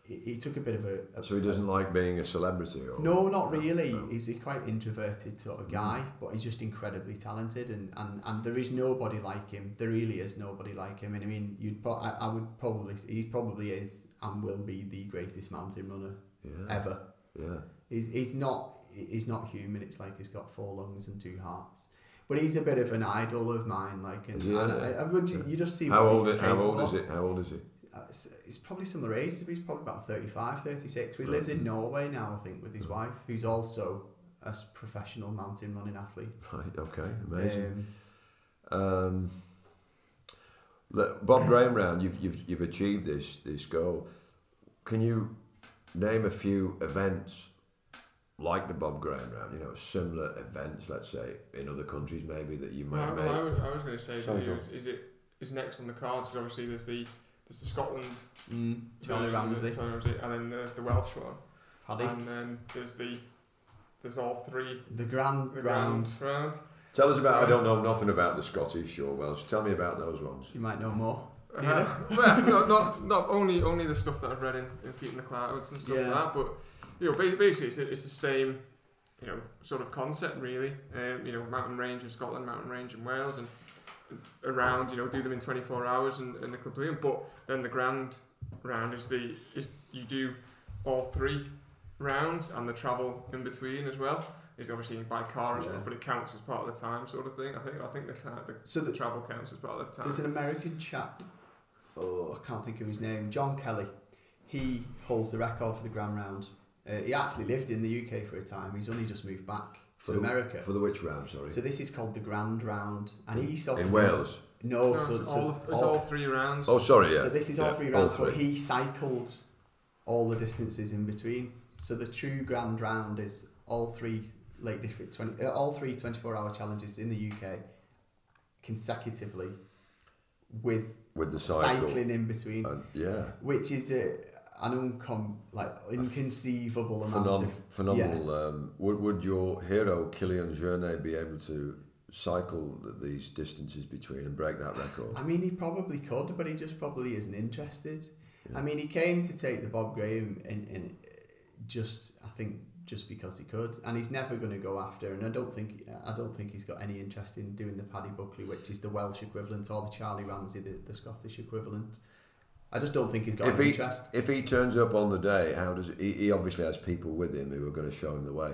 He took a bit of a, a so he doesn't a, like being a celebrity or no not really no. He's a quite introverted sort of guy, mm. but he's just incredibly talented, and, and, and there is nobody like him. There really is nobody like him. And I mean, you'd pro- I, I would probably he probably is and will be the greatest mountain runner yeah. ever. Yeah, he's he's not he's not human. It's like he's got four lungs and two hearts. But he's a bit of an idol of mine. Like, and, yeah, and yeah. I, I would you, you just see how old it, how old is it how old is it. It's, it's probably similar age, he's probably about thirty-five, thirty-six. He lives in Norway now, I think, with his wife, who's also a professional mountain running athlete. Right, okay, amazing. Um, um, look, Bob Graham round, you've, you've, you've achieved this, this goal. Can you name a few events like the Bob Graham round, you know, similar events, let's say, in other countries maybe that you might well, make? I, I was going to say, so is, is it is next on the cards, because obviously there's the There's the Scotland, mm, Charlie Ramsey, and then the, the Welsh one. Paddy. And then there's the there's all three. The grand the round. round. Tell us about. I don't know nothing about the Scottish or Welsh. Tell me about those ones. You might know more. Do you uh, know? Well, not, not not only only the stuff that I've read in, in Feet in the Clouds and stuff yeah. like that, but you know, basically it's, it's the same, you know, sort of concept really. Um, you know, mountain range in Scotland, mountain range in Wales, and. Around, you know, do them in twenty-four hours and, and they complete them. But then the grand round is the is you do all three rounds and the travel in between as well. It's obviously by car and yeah. stuff, but it counts as part of the time sort of thing. I think I think the time the, so the travel counts as part of the time. There's an American chap, oh I can't think of his name, John Kelly. He holds the record for the grand round. Uh, he actually lived in the U K for a time. He's only just moved back. For America. The, for the which round, sorry. So this is called the Grand Round, and he sort in of Wales. No, no so it's, so all, of, it's all, all three rounds. Oh, sorry, yeah. So this is yeah, all three rounds, all three. But he cycled all the distances in between. So the true Grand Round is all three Lake District twenty, uh, all three twenty-four hour challenges in the U K consecutively, with with the cycle. cycling in between. And, yeah, which is a. An uncom like inconceivable phenom- amount of phenomenal. Yeah. Um, would would your hero Kilian Jornet be able to cycle these distances between and break that record? I mean, he probably could, but he just probably isn't interested. Yeah. I mean, he came to take the Bob Graham in, in just I think just because he could, and he's never going to go after. And I don't think I don't think he's got any interest in doing the Paddy Buckley, which is the Welsh equivalent, or the Charlie Ramsey, the, the Scottish equivalent. I just don't think he's got if any he, interest. If he turns up on the day, how does he, he obviously has people with him who are going to show him the way.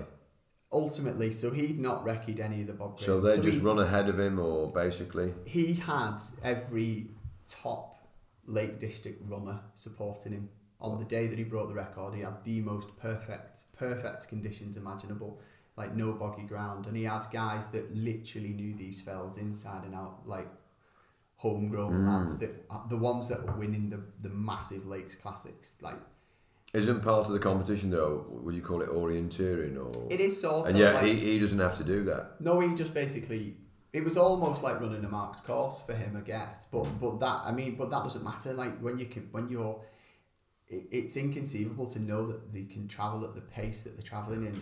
Ultimately, so he'd not recce'd any of the Bob Graham. So they so just he, run ahead of him, or basically? He had every top Lake District runner supporting him. On the day that he brought the record, he had the most perfect, perfect conditions imaginable. Like no boggy ground. And he had guys that literally knew these fells inside and out, like... homegrown mm. lads, that the ones that are winning the, the massive Lakes Classics. Like, isn't part of the competition though, would you call it orienteering? Or it is sort and of and yeah like, he, he doesn't have to do that. No, he just basically, it was almost like running a marked course for him, I guess, but but that I mean but that doesn't matter. Like when you can, when you're it, it's inconceivable to know that they can travel at the pace that they're travelling in,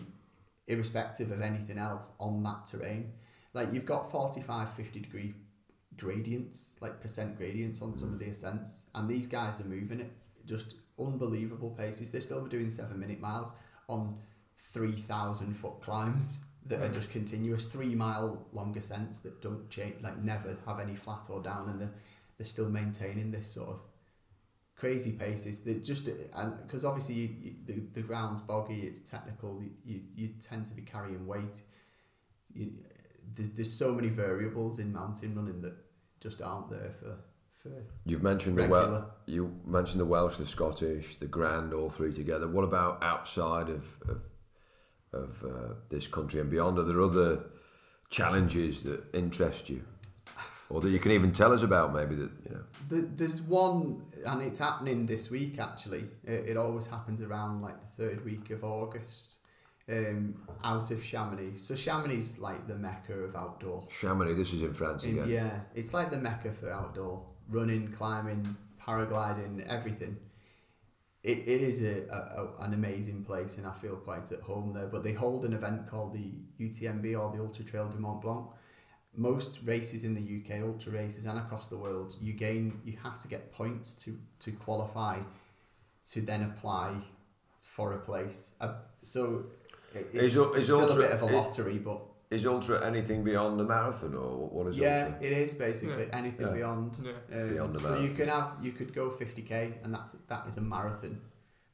irrespective of anything else on that terrain. Like you've got forty-five, fifty degree gradients, like percent gradients on some of the ascents, and these guys are moving at just unbelievable paces. They're still doing seven minute miles on three thousand foot climbs that are just continuous three mile long ascents that don't change, like never have any flat or down, and they're, they're still maintaining this sort of crazy paces. They're just, and because obviously you, you, the, the ground's boggy, it's technical, you, you tend to be carrying weight. You, there's, there's so many variables in mountain running that just aren't there for, for you've mentioned regular. The Welsh, you mentioned the Welsh, the Scottish, the Grand, all three together. What about outside of of, of uh, this country and beyond? Are there other challenges that interest you? or that you can even tell us about, maybe, that you know? There's one, and it's happening this week actually. It, it always happens around like the third week of August, um, out of Chamonix. So Chamonix's like the mecca of outdoor. Chamonix, this is in France in, again. Yeah, it's like the mecca for outdoor running, climbing, paragliding, everything. It it is a, a, a an amazing place, and I feel quite at home there. But they hold an event called the U T M B, or the Ultra Trail du Mont Blanc. Most races in the U K, ultra races, and across the world, you gain, you have to get points to, to qualify, to then apply for a place. Uh, so it, it's, is, it's is still ultra, a bit of a lottery, it, but is ultra anything beyond the marathon, or what is yeah, ultra? Yeah, it is basically yeah. anything yeah. beyond yeah. Um, beyond the marathon. So you can have, you could go fifty k, and that's that is a marathon.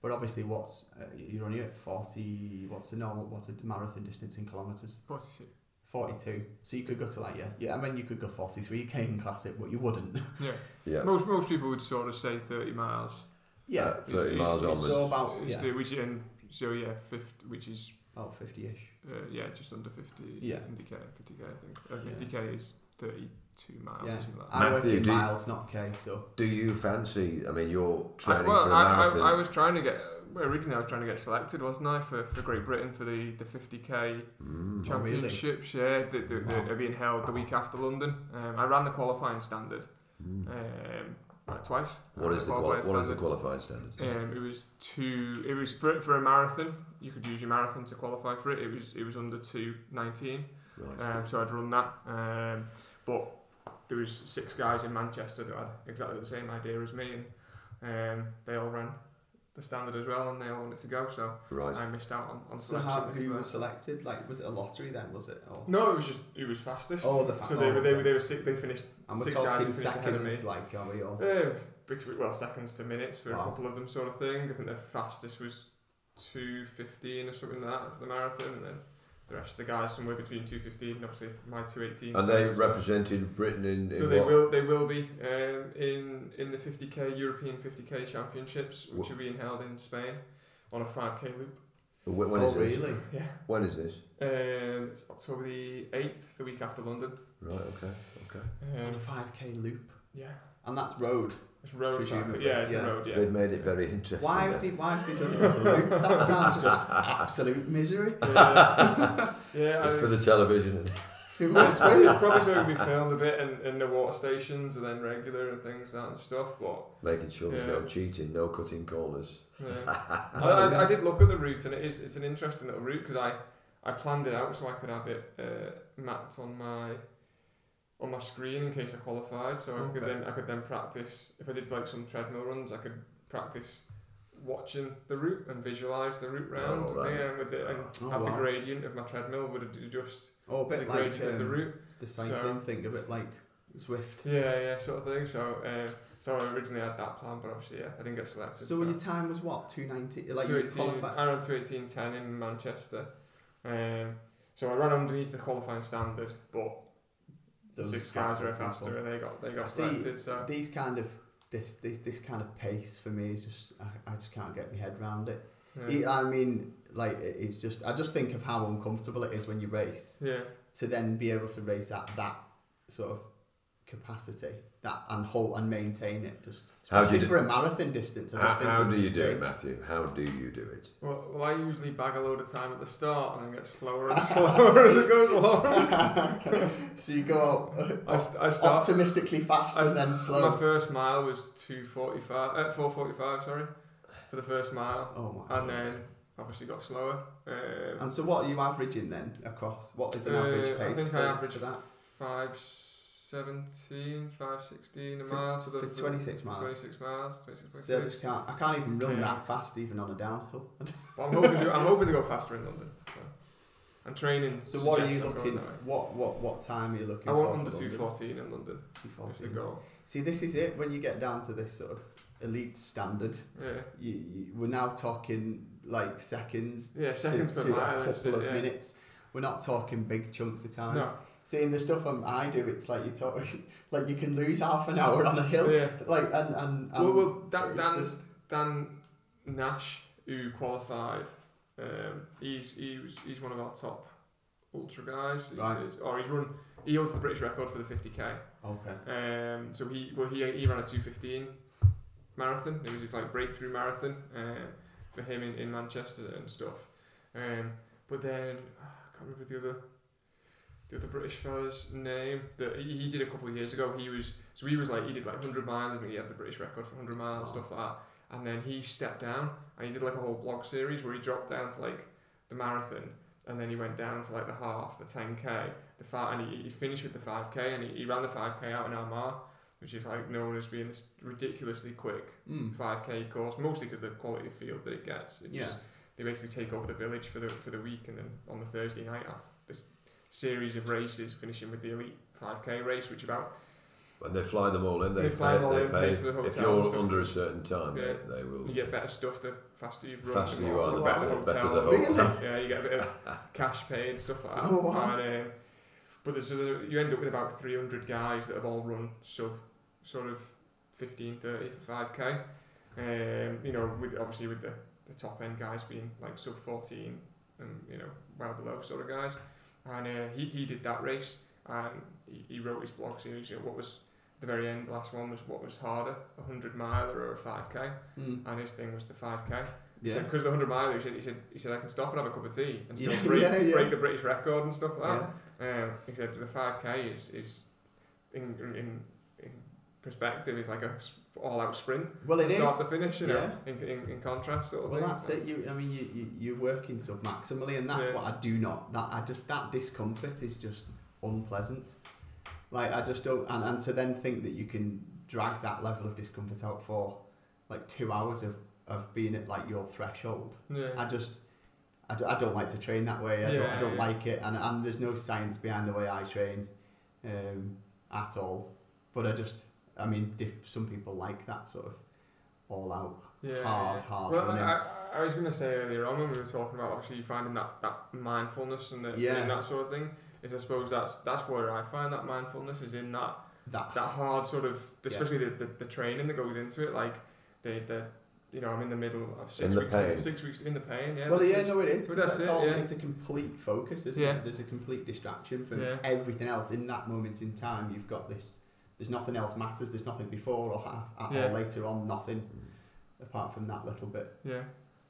But obviously, what's uh, you're only at forty. What's a normal? What's a marathon distance in kilometres? Forty-six. forty-two. So you could go to like, yeah, yeah. I mean, you could go forty-three k in classic, but you wouldn't. Yeah. yeah. Most most people would sort of say thirty miles. Yeah. Uh, thirty it's, miles onwards. So about, yeah. The, which, and, so yeah, fifty, which is... about fifty-ish. Uh, yeah, just under fifty. Yeah. fifty k, fifty k, I think. Uh, fifty k yeah. is thirty-two miles yeah. or something like that. I Matthew, work in do, miles, not k, so... Do you fancy, I mean, you're training I, well, for a marathon? I, I, I was trying to get... Well, originally I was trying to get selected, wasnwasn't I, for, for Great Britain for the, the fifty k mm. championships. Oh, really? Yeah, that, that, that are being held the week after London. Um, I ran the qualifying standard mm. um, right, twice. What is the, the quali- what standard. is the qualifying standard? Um, it was two. It was for for a marathon. You could use your marathon to qualify for it. It was it was under two nineteen. Right. Um, so I'd run that, um, but there was six guys in Manchester that had exactly the same idea as me, and um, they all ran the standard as well, and they all wanted to go, so right. I missed out on, on selection. So how, who was selected? Like, was it a lottery then? Was it? Or? No, it was just who was fastest. Oh, the fa- so they were they were they were sick. They finished and we're six guys who finished seconds, ahead of me. Like, are we all? Uh, between well seconds to minutes for wow. a couple of them, sort of thing. I think the fastest was two fifteen or something like that for the marathon, and then the rest of the guys somewhere between two fifteen and obviously my two eighteen. And they represented so. Britain in, in so they what? will they will be um, in in the fifty k European fifty k championships, which what? are being held in Spain on a five k loop. When, when oh, is this? Really? Yeah. When is this? Um, it's October the eighth, the week after London. Right. Okay. Okay. Um, on a five k loop. Yeah. And that's road. It's road, yeah, it's yeah. a road, yeah. They've made it very interesting. Why have they, why have they done it as a road? That sounds just absolute misery. Yeah, yeah it's I mean, for the television. It must be. It's probably going to be filmed a bit, and, and the water stations are then regular and things like that and stuff. But making sure there's yeah. no cheating, no cutting corners. Yeah. I, I, I did look at the route, and it is it's an interesting little route, because I, I planned it out so I could have it uh, mapped on my... on my screen in case I qualified, so okay. I could then I could then practice. If I did like some treadmill runs, I could practice watching the route and visualise the route round. Oh, right. And, with the, and oh, have wow. the gradient of my treadmill would adjust oh, a bit the like, gradient um, of the route. The cycling so, thing, a bit like Swift. Yeah, yeah, sort of thing. So, um, so I originally had that plan, but obviously, yeah, I didn't get selected. So, so. Your time was what, two ninety? Like you qualified? I ran two eighteen ten in Manchester. Um, so I ran underneath the qualifying standard, but. Those six guys are faster, people. and they got they got selected. So these kind of this this this kind of pace for me is just I, I just can't get my head around it. Yeah. it. I mean, like it's just I just think of how uncomfortable it is when you race. Yeah. To then be able to race at that sort of capacity, that and hold and maintain it, just especially for a marathon distance. I just how think how do you insane. do it, Matthew? How do you do it? Well, well, I usually bag a load of time at the start and then get slower and slower as it goes along. So you go up, I, op- I start, optimistically fast I, and then slow. My first mile was two forty-five, uh, four forty-five. Sorry, for the first mile. Oh my and God. Then obviously got slower. Um, and so, what are you averaging then across? What is an uh, average pace? I think for, I averaged that five. seventeen, five sixteen a for, mile. For, the, for twenty-six, the, miles. twenty-six miles. twenty-six, twenty-six. So I, just can't, I can't even run yeah. that fast, even on a downhill. But I'm hoping to, I'm hoping to go faster in London. So. I'm training. So what are you looking What What what time are you looking I want for under two fourteen in London. two fourteen. The goal. See, this is it. When you get down to this sort of elite standard, yeah. you, you, we're now talking like seconds, yeah, seconds to, per to mile, a couple of yeah. minutes. We're not talking big chunks of time. No. Seeing the stuff um, I do, it's like you talk, like you can lose half an hour on a hill, yeah. like and and. and well, well, Dan Dan, just... Dan Nash, who qualified, um, he's he was he's one of our top ultra guys. He right. says, or he's run. He holds the British record for the fifty K. Okay. Um. So he well he he ran a two fifteen marathon. It was his like breakthrough marathon um, for him in, in Manchester and stuff. Um. But then oh, I can't remember the other the other British fella's name that he, he did a couple of years ago. He was so he was like he did like one hundred miles. I mean, he had the British record for one hundred miles and stuff like that. And then he stepped down and he did like a whole blog series where he dropped down to like the marathon and then he went down to like the half, the ten K, the five, and he, he finished with the five K and he, he ran the five K out in Armagh, which is like known as being this ridiculously quick mm. five K course, mostly because of the quality of field that it gets. It yeah. just, they basically take over the village for the for the week, and then on the Thursday night have this series of races finishing with the elite five K race, which about... And they fly them all in. They, they fly pay, all they in, pay, pay for the hotel. If you're under a certain time, yeah. they, they will. You get better stuff the faster you run. Faster you are, the better, the better the hotel. Yeah, you get a bit of cash pay and stuff like that. Oh, wow. And, uh, but there's uh, you end up with about three hundred guys that have all run sub sort of fifteen thirty for five K. Um, you know, with obviously with the, the top end guys being like sub fourteen and you know well below sort of guys. And uh, he he did that race and he, he wrote his blog series. You know, what was the very end, the last one was what was harder, a hundred miler or a five K, mm. and his thing was the five K. Yeah. So because the hundred miler, he said, he said, he said, I can stop and have a cup of tea and still yeah, break, yeah, yeah. break the British record and stuff like yeah. that. Um, he said the five K is is in in, in perspective is like a all out sprint. Well, it start is start to finish, you know. Yeah. In, in in contrast, sort of well, thing. Well, that's it. You, I mean, you, you you're working sub maximally, and that's yeah. what I do not. That I just that discomfort is just unpleasant. Like, I just don't, and, and to then think that you can drag that level of discomfort out for like two hours of, of being at like your threshold. Yeah. I just, I, d- I don't like to train that way. I yeah, don't, I don't yeah. like it. And, and there's no science behind the way I train um, at all. But I just, I mean, diff- some people like that sort of all out, yeah, hard, yeah. hard well, running. I, I was going to say earlier on when we were talking about obviously finding that, that mindfulness and, the, yeah. and that sort of thing. Is I suppose that's that's where I find that mindfulness is in that that, that hard sort of, especially yeah. the, the the training that goes into it. Like the the you know I'm in the middle of six in weeks in, six weeks in the pain. Yeah. Well, yeah, six, no, it is. But that's, that's it, all. Yeah. It's a complete focus, isn't yeah. it? There's a complete distraction from yeah. everything else in that moment in time. You've got this. There's nothing else matters. There's nothing before or, at, yeah. or later on. Nothing apart from that little bit. Yeah, and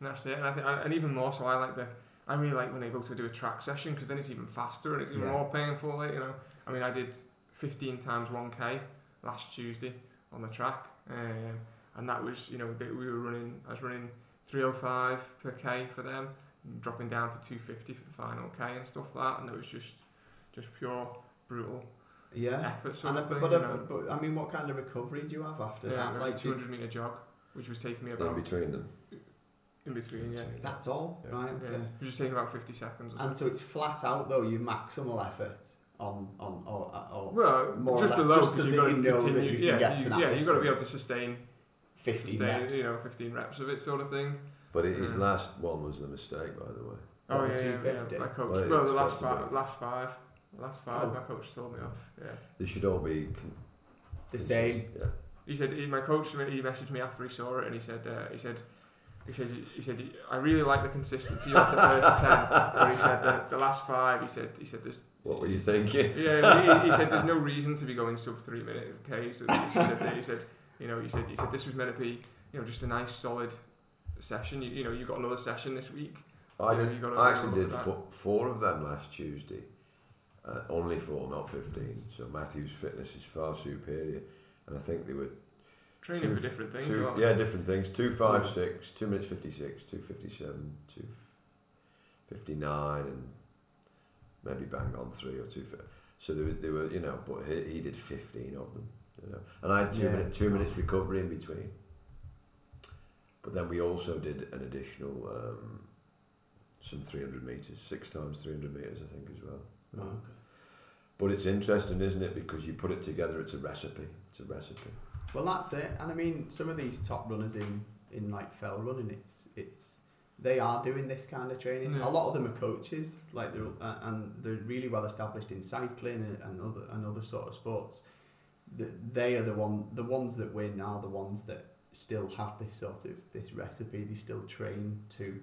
that's it. And I think, and even more so, I like the. I really like when they go to do a track session because then it's even faster and it's even yeah. more painful. Like, you know, I mean, I did fifteen times one K last Tuesday on the track, um, and that was, you know, they, we were running. I was running three oh five per K for them, dropping down to two fifty for the final K and stuff like that, and it was just, just pure brutal. Yeah. Effort sort and of I, thing, but, you know. but, but I mean, what kind of recovery do you have after yeah, that? Like two hundred meter jog, which was taking me about in between them. In between, yeah. That's all, yeah. right? Yeah. Okay. You're just taking about fifty seconds or something. And so it's flat out, though, your maximal effort on, on or, or well, more just or less, below, just because you've got to know continue, that you can yeah, get to you, that Yeah, distance. You've got to be able to sustain fifteen sustain, reps. You know, fifteen reps of it sort of thing. But it, his um, last one was the mistake, by the way. Oh, oh yeah, yeah, yeah. My coach, well, well the last five, last five, last five, oh. my coach told me off, yeah. They should all be... Con- the same. Yeah. He said, he, my coach, he messaged me after he saw it, and he said, uh, he said, He said, he said, I really like the consistency of the first ten. But he said, the, the last five, he said, he said, there's... What were you thinking? Yeah, he, he said, there's no reason to be going sub three minute Ks. He said, he said, you know, he said, he said, this was meant to be, you know, just a nice solid session. You, you know, you got another session this week. I, did, you know, you I actually did four, four of them last Tuesday. Uh, only four, not fifteen. So Matthew's fitness is far superior. And I think they were... Training two, for different things, two, yeah, different things. two fifty-six, two minutes fifty-six, two fifty-seven, two fifty-nine, and maybe bang on three or two. So they were, they were, you know, but he, he did fifteen of them, you know. And I had two yeah, minutes, two minutes recovery in between. But then we also did an additional um, some three hundred meters, six times three hundred meters, I think, as well. Oh, okay. But it's interesting, isn't it? Because you put it together, it's a recipe. It's a recipe. Well, that's it, and I mean, some of these top runners in, in like fell running, it's it's they are doing this kind of training. Yeah. A lot of them are coaches, like they're uh, and they're really well established in cycling and, and other and other sort of sports. The, they are the one, the ones that win are the ones that still have this sort of this recipe. They still train to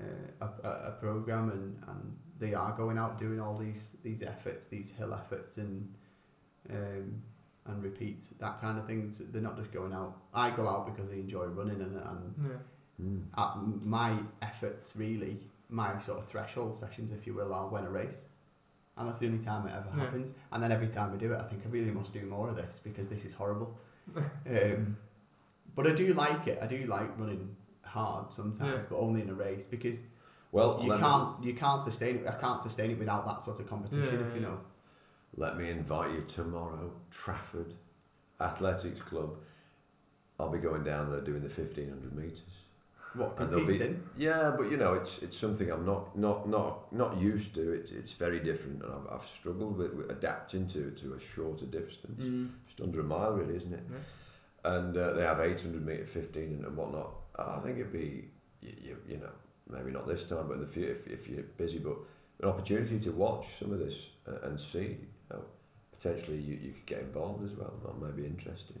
uh, a a program and, and they are going out doing all these these efforts, these hill efforts, and um, and repeats, that kind of thing. So they're not just going out. I go out because I enjoy running, and and yeah. mm. at my efforts, really, my sort of threshold sessions, if you will, are when I race. And that's the only time it ever yeah. happens. And then every time I do it, I think I really must do more of this because this is horrible. um, but I do like it. I do like running hard sometimes, yeah. but only in a race because well, you can't me, you can't sustain it. I can't sustain it without that sort of competition, yeah, if you know. Let me invite you tomorrow, Trafford Athletics Club. I'll be going down there doing the fifteen hundred metres. What, competing? Be, yeah, but you know, it's it's something I'm not not not not used to. It's it's very different, and I've I've struggled with, with adapting to to a shorter distance. Mm. Just under a mile, really, isn't it? Yeah. And uh, they have eight hundred metre, fifteen, and, and whatnot. I think it'd be you, you, you know, maybe not this time, but in the future, if if you're busy, but an opportunity to watch some of this uh, and see. You know, potentially, you you could get involved as well. That might be interesting.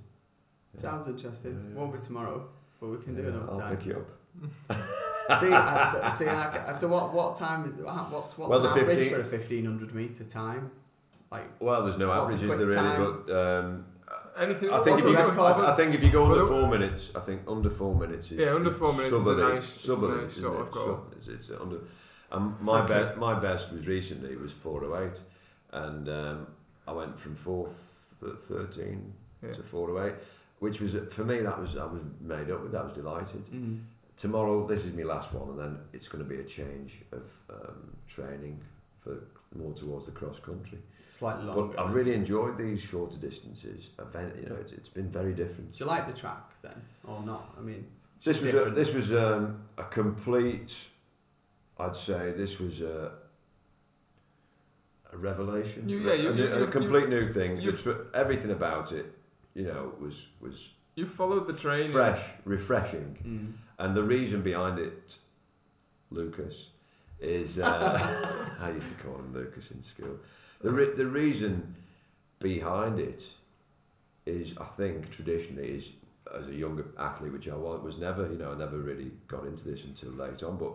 Yeah. Sounds interesting. Yeah, yeah. Won't be tomorrow, but we can yeah, do another I'll time. I'll pick you up. see, I, see, I, so what? What time? What's what's well, the average fifteen, for a fifteen hundred meter time? Like, well, there's no averages there really, but um, anything. I think, if you go, I, I think if you go under four minutes, I think under four minutes is yeah, under four minutes is a nice, it's a nice sort of goal. It's, it's under. Um, my best, my best was recently was four oh eight, and um, I went from fourth thirteen yeah. to four oh eight. Which was, for me, that was I was made up with, that was delighted. Mm. Tomorrow, this is my last one, and then it's going to be a change of um, training for more towards the cross country. Slightly longer. But I've really enjoyed these shorter distances. Event, you know, it's, it's been very different. Do you like the track then, or not? I mean, this was a, this was um, a complete. I'd say this was a. a revelation. You, yeah, you, a, you, a complete you, new thing. You, tra- everything about it. You know, was was you followed the training, fresh, refreshing, mm. and the reason behind it, Lucas, is uh, I used to call him Lucas in school. The re- the reason behind it is, I think traditionally, is as a younger athlete, which I was, was never, you know, I never really got into this until late on. But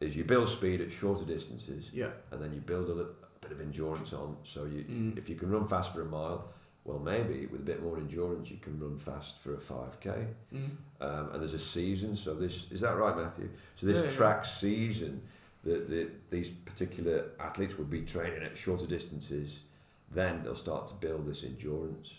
is you build speed at shorter distances, yeah, and then you build a, a bit of endurance on. So you, mm. if you can run fast for a mile. Well, maybe with a bit more endurance, you can run fast for a five K. Mm. Um, and there's a season, so this is that right, Matthew? So this yeah, track yeah. season, that the, these particular athletes will be training at shorter distances. Then they'll start to build this endurance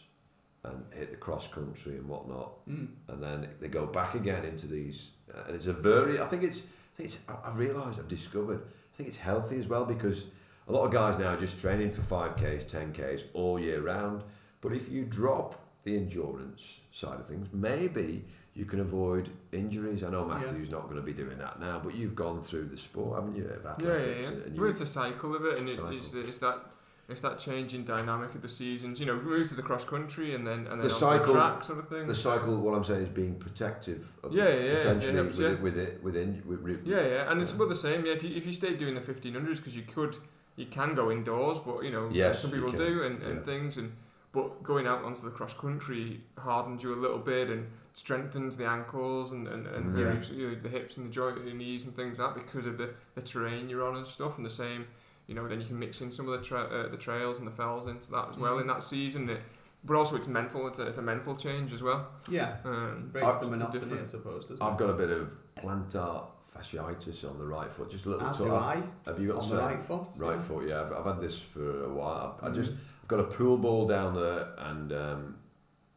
and hit the cross country and whatnot. Mm. And then they go back again into these. Uh, and it's a very. I think it's. I think it's. I, I realised. I've discovered. I think it's healthy as well because a lot of guys now are just training for five Ks, ten Ks all year round. But if you drop the endurance side of things, maybe you can avoid injuries. I know Matthew's yeah. not going to be doing that now, but you've gone through the sport, haven't you, of athletics? Yeah, yeah, yeah. And well, it's the cycle of it, and it, it's, the, it's that it's that change in dynamic of the seasons. You know, we move to the cross-country and then, and then the cycle, the track sort of thing. The cycle, what I'm saying, is being protective of yeah, yeah, potentially yeah, it helps, with, yeah. it, with it. With in, with, with, yeah, yeah, and yeah. it's about the same. Yeah, if you, if you stayed doing the fifteen hundreds, because you could, you can go indoors, but, you know, yes, some people do and, and yeah. things, and... But going out onto the cross-country hardens you a little bit and strengthens the ankles and, and, and yeah. you know, the hips and the joint and the knees and things like that because of the, the terrain you're on and stuff. And the same, you know, then you can mix in some of the tra- uh, the trails and the fells into that as well mm. in that season. It, but also it's mental, it's a, it's a mental change as well. Yeah, um, breaks the monotony, I suppose, doesn't I've it? I've got a bit of plantar fasciitis on the right foot, just a little As top. Do I? Have you got on some? The right foot? Right yeah. foot, yeah. I've, I've had this for a while. I, mm. I just... got a pool ball down there, and um,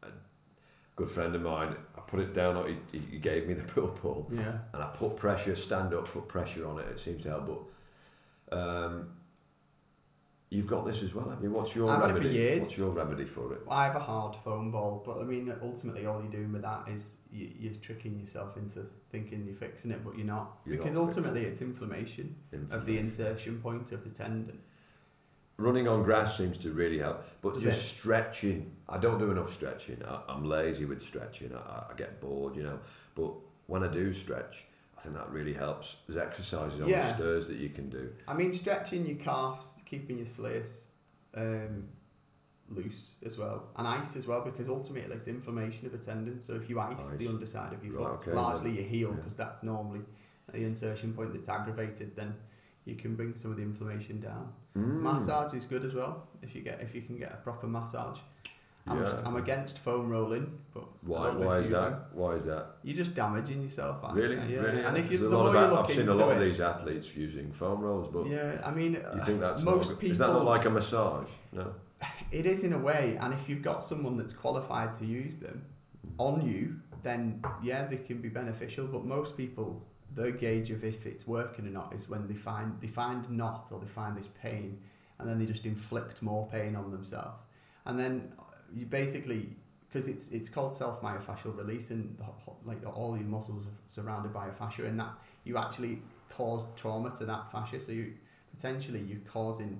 a good friend of mine, I put it down, he, he gave me the pool ball, yeah. and I put pressure, stand up, put pressure on it, it seems to help, but um, you've got this as well, haven't you? What's your I've remedy? Had it for years. What's your remedy for it? I have a hard foam ball, but I mean, ultimately all you're doing with that is you, you're tricking yourself into thinking you're fixing it, but you're not, you're because not ultimately it's inflammation, inflammation of the insertion point of the tendon. Running on grass seems to really help, but Does just it? Stretching. I don't do enough stretching. I, I'm lazy with stretching. I, I get bored, you know. But when I do stretch, I think that really helps. There's exercises on yeah. the stairs that you can do. I mean, stretching your calves, keeping your soleus um, loose as well, and ice as well, because ultimately it's inflammation of a tendon. So if you ice, ice. the underside of your foot, right, okay, largely then. your heel, because yeah. that's normally the insertion point that's aggravated, then you can bring some of the inflammation down. Mm. Massage is good as well, if you get if you can get a proper massage. I'm, yeah. I'm against foam rolling, but why? Why is that? that? Why is that? You're just damaging yourself. Aren't really, you? yeah. really. And if you, the more you look I've seen a lot it, of these athletes using foam rolls, but yeah, I mean, you think that's most not, people, is that not like a massage? No, it is in a way. And if you've got someone that's qualified to use them on you, then yeah, they can be beneficial. But most people, their gauge of if it's working or not is when they find they find not or they find this pain, and then they just inflict more pain on themselves, and then. You basically, because it's it's called self-myofascial release, and like all your muscles are surrounded by a fascia, and that you actually cause trauma to that fascia, so you potentially you're causing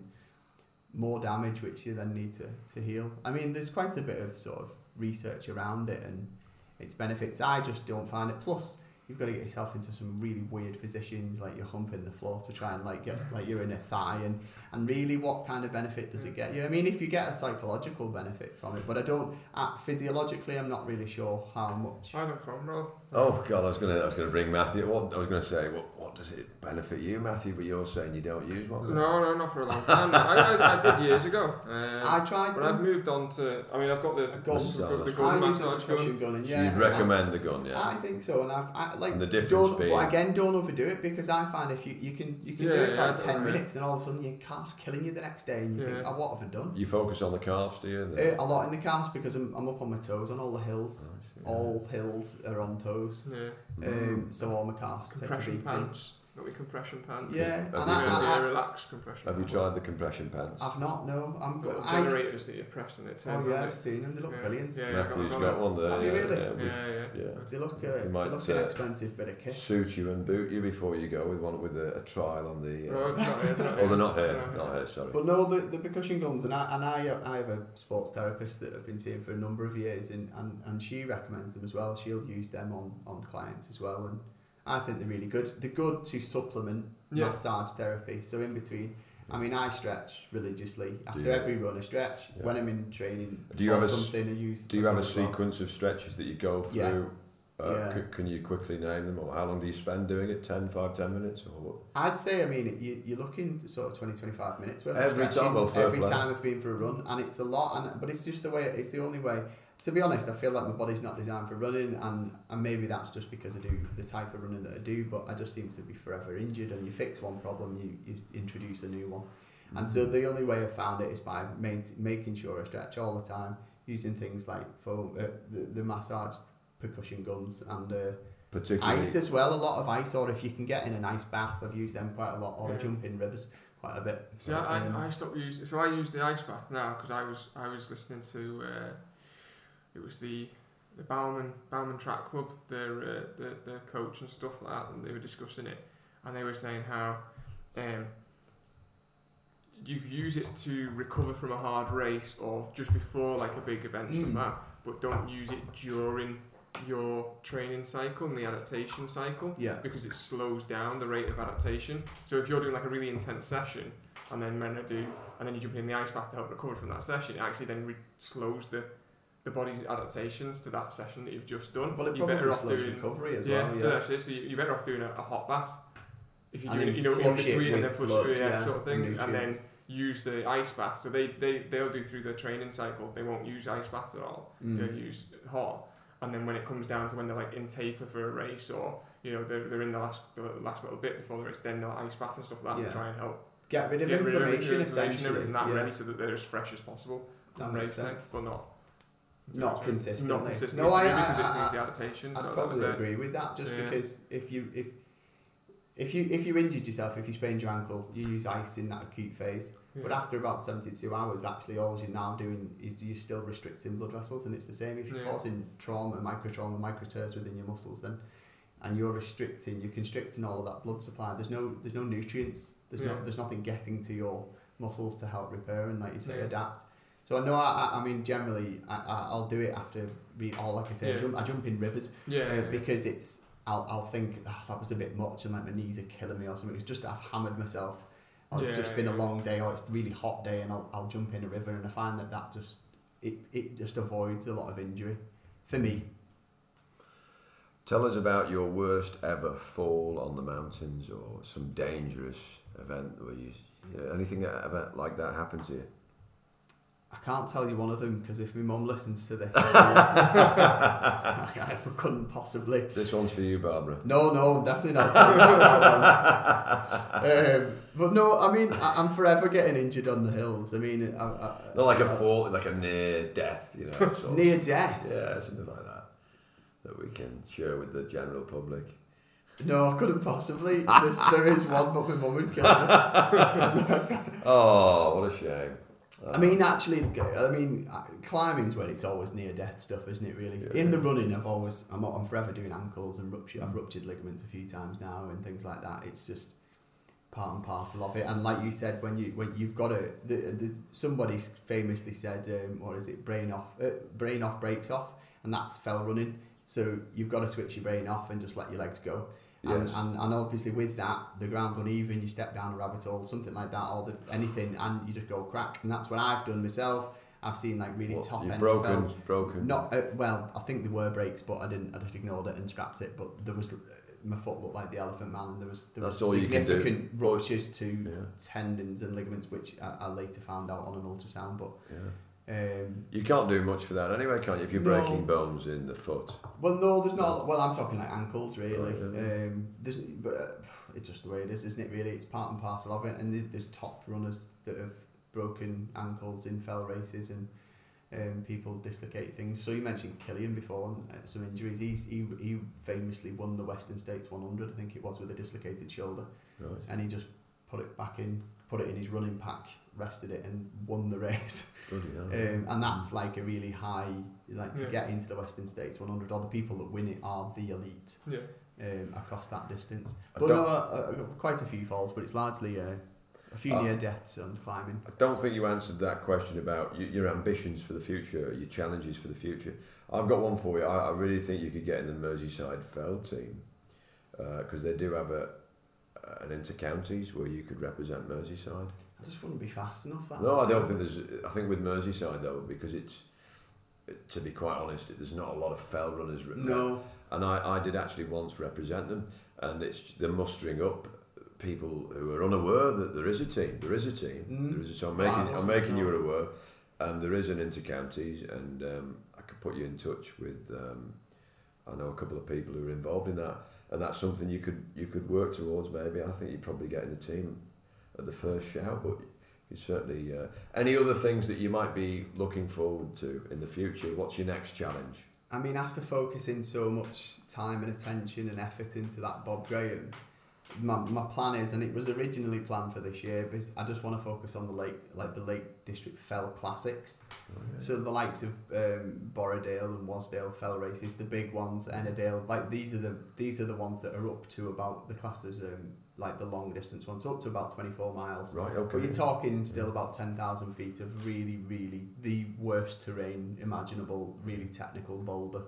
more damage, which you then need to, to heal. I mean, there's quite a bit of sort of research around it and its benefits. I just don't find it. Plus, you've got to get yourself into some really weird positions, like you're humping the floor to try and like get like you're in a thigh, and, and really, what kind of benefit does it get you? I mean, if you get a psychological benefit from it, but I don't uh, physiologically, I'm not really sure how much. I don't foam roll. Oh God, I was gonna I was gonna bring Matthew. What I was gonna say, what what does it benefit you, Matthew? But you're saying you don't use one. No, no, not for a long time. I, I I did years ago. Um, I tried, but them. I've moved on to. I mean, I've got the gun, the gun, massage gun. gun and, yeah, so you'd and recommend I, the gun, yeah? I think so, and I've. I, Like, and the difference being... Well, again, don't overdo it, because I find if you, you can you can yeah, do it for yeah, like ten minutes, then all of a sudden your calf's killing you the next day, and you yeah. think, oh, what have I done? You focus on the calves, do you? Uh, a lot in the calves, because I'm, I'm up on my toes on all the hills. Oh, yeah. All hills are on toes. Yeah. Um, so all my calves compression take a beating. Pants. Got me compression pants. Yeah. Have and I, I, I relaxed compression. Have you tried the compression pants? I've not. No. I'm got generators that you press and it turns. Oh yeah, I've seen them. They look yeah. brilliant. Yeah, yeah, Matthew's got, got one there. Have yeah, you really? Yeah, we, yeah, yeah. yeah. They look. Uh, they might, they look uh, an expensive bit of kit. Suit you and boot you before you go with one with a, a trial on the. Uh, no, oh, they're not here. Not here. Not here. Sorry. But no, the, the percussion guns, and I and I I have a sports therapist that I've been seeing for a number of years, and and, and she recommends them as well. She'll use them on on clients as well, and. I think they're really good. They're good to supplement yeah. massage therapy. So in between, I mean, I stretch religiously. After every run, I stretch. Yeah. When I'm in training do you or have something, a, I use... Do you have a sequence of stretches that you go through? Yeah. Uh, yeah. C- can you quickly name them? Or how long do you spend doing it? ten, five, ten minutes? Or what? I'd say, I mean, you, you're looking sort of twenty, twenty-five minutes worth every of stretching. Time Every every time I've been for a run. And it's a lot, and but it's just the way... It's the only way... To be honest, I feel like my body's not designed for running, and, and maybe that's just because I do the type of running that I do, but I just seem to be forever injured, and you fix one problem, you, you introduce a new one. Mm-hmm. And so the only way I've found it is by main, making sure I stretch all the time, using things like foam, uh, the, the massaged percussion guns, and uh, particularly ice as well, a lot of ice, or if you can get in an ice bath, I've used them quite a lot, or yeah. I jump in rivers. Quite a bit. So yeah, I, um, I stopped using, so I use the ice bath now, because I was, I was listening to... Uh, It was the the Bowman Bowman Track Club, their, uh, their their coach and stuff like that, and they were discussing it, and they were saying how um, you use it to recover from a hard race or just before like a big event and stuff like that, but don't use it during your training cycle and the adaptation cycle, yeah. because it slows down the rate of adaptation. So if you're doing like a really intense session, and then men are do, and then you jump in the ice bath to help recover from that session, it actually then re- slows the the body's adaptations to that session that you've just done. Well, it you're better off doing recovery as yeah, well. Yeah, so that's it. So you're better off doing a, a hot bath if you do it, you know, in between and then flush blood, through yeah, yeah, sort of thing, nutrients. And then use the ice bath. So they they they'll do through their training cycle. They won't use ice baths at all. Mm. They'll use hot. And then when it comes down to when they're like in taper for a race, or you know they're they're in the last the last little bit before the race, then they'll ice bath and stuff like that yeah. to try and help get rid of get inflammation, rid of inflammation essentially. Everything that yeah. ready so that they're as fresh as possible. That makes sense, but not. Not consistently. Not consistently. No, I, I, I, I, I so probably agree with that. Just yeah. because if you if if you if you injured yourself, if you sprained your ankle, you use ice in that acute phase. Yeah. But after about seventy-two hours, actually, all you're now doing is you're still restricting blood vessels, and it's the same. If you're yeah. causing trauma, microtrauma, microtears within your muscles, then and you're restricting, you're constricting all of that blood supply. There's no there's no nutrients. There's yeah. no there's nothing getting to your muscles to help repair and, like you say, yeah. adapt. So I know, I, I mean, generally, I, I'll do it after, re- or like I say, yeah. I, jump, I jump in rivers, yeah, uh, yeah, because it's, I'll I'll think, oh, that was a bit much, and like my knees are killing me or something. It's just I've hammered myself, or yeah, it's just yeah. been a long day, or it's a really hot day, and I'll I'll jump in a river, and I find that that just, it, it just avoids a lot of injury, for me. Tell us about your worst ever fall on the mountains, or some dangerous event where you, anything ever like that happened to you? I can't tell you one of them because if my mum listens to this, I, I couldn't possibly. This one's for you, Barbara. No, no, definitely not. um, but no, I mean, I, I'm forever getting injured on the hills. I mean, I, I, not like I, a fall, like a near death, you know. Sort near of, death. Yeah, something like that that we can share with the general public. No, I couldn't possibly. There's, there is one, but my mum would kill me. Oh, what a shame. I mean, actually, I mean, climbing's when it's always near-death stuff, isn't it, really? Yeah. In the running, I've always, I'm, I'm forever doing ankles and rupture, I've ruptured ligaments a few times now and things like that. It's just part and parcel of it. And like you said, when, you, when you've got a, the, the, somebody famously said, um, what is it, brain off, uh, brain off breaks off, and that's fell running. So you've got to switch your brain off and just let your legs go. Yes. And, and and obviously with that, the ground's uneven, you step down a rabbit hole, something like that, or the, anything, and you just go crack. And that's what I've done myself. I've seen like really well, top end broken fell. broken not uh, well I think there were breaks, but I didn't I just ignored it and scrapped it. But there was, my foot looked like the elephant man, and there was there that's was significant ruptures to yeah. tendons and ligaments, which I, I later found out on an ultrasound. But yeah. Um, you can't do much for that anyway, can't you, if you're no. breaking bones in the foot? Well, no, there's not. Well, I'm talking like ankles, really. Right, yeah. um, there's, but uh, it's just the way it is, isn't it, really? It's part and parcel of it. And there's, there's top runners that have broken ankles in fell races, and um, people dislocate things. So you mentioned Kilian before, uh, some injuries. He's, he, he famously won the Western States one hundred, I think it was, with a dislocated shoulder. Right. And he just put it back in, put it in his running pack, rested it, and won the race. Um, and that's like a really high, like to yeah. get into the Western States one hundred, all the people that win it are the elite yeah. um, across that distance. I but no, uh, uh, quite a few falls, but it's largely uh, a few uh, near deaths on climbing. I don't think you answered that question about y- your ambitions for the future, your challenges for the future. I've got one for you. I, I really think you could get in the Merseyside Fell team, because uh, they do have a and into counties where you could represent Merseyside. I just wouldn't be fast enough. That's no, I don't think there's. I think with Merseyside though, because it's, to be quite honest, there's not a lot of fell runners. No. And I, I did actually once represent them, and it's the mustering up people who are unaware that there is a team. There is a team. Mm. There is. A, so I'm making I'm making you aware, and there is an inter counties, and um, I could put you in touch with. Um, I know a couple of people who are involved in that. And that's something you could you could work towards, maybe. I think you'd probably get in the team at the first shout, but you certainly... Uh, any other things that you might be looking forward to in the future? What's your next challenge? I mean, after focusing so much time and attention and effort into that Bob Graham, my my plan is, and it was originally planned for this year, because I just want to focus on the Lake like the Lake District Fell Classics. Oh, yeah. So the likes of um, Borrowdale and Wasdale Fell races, the big ones, Ennerdale, like these are the these are the ones that are up to about the classes, um, like the long distance ones, up to about twenty-four miles. Right, okay. But you're talking still yeah. about ten thousand feet of really, really the worst terrain imaginable, really technical boulder,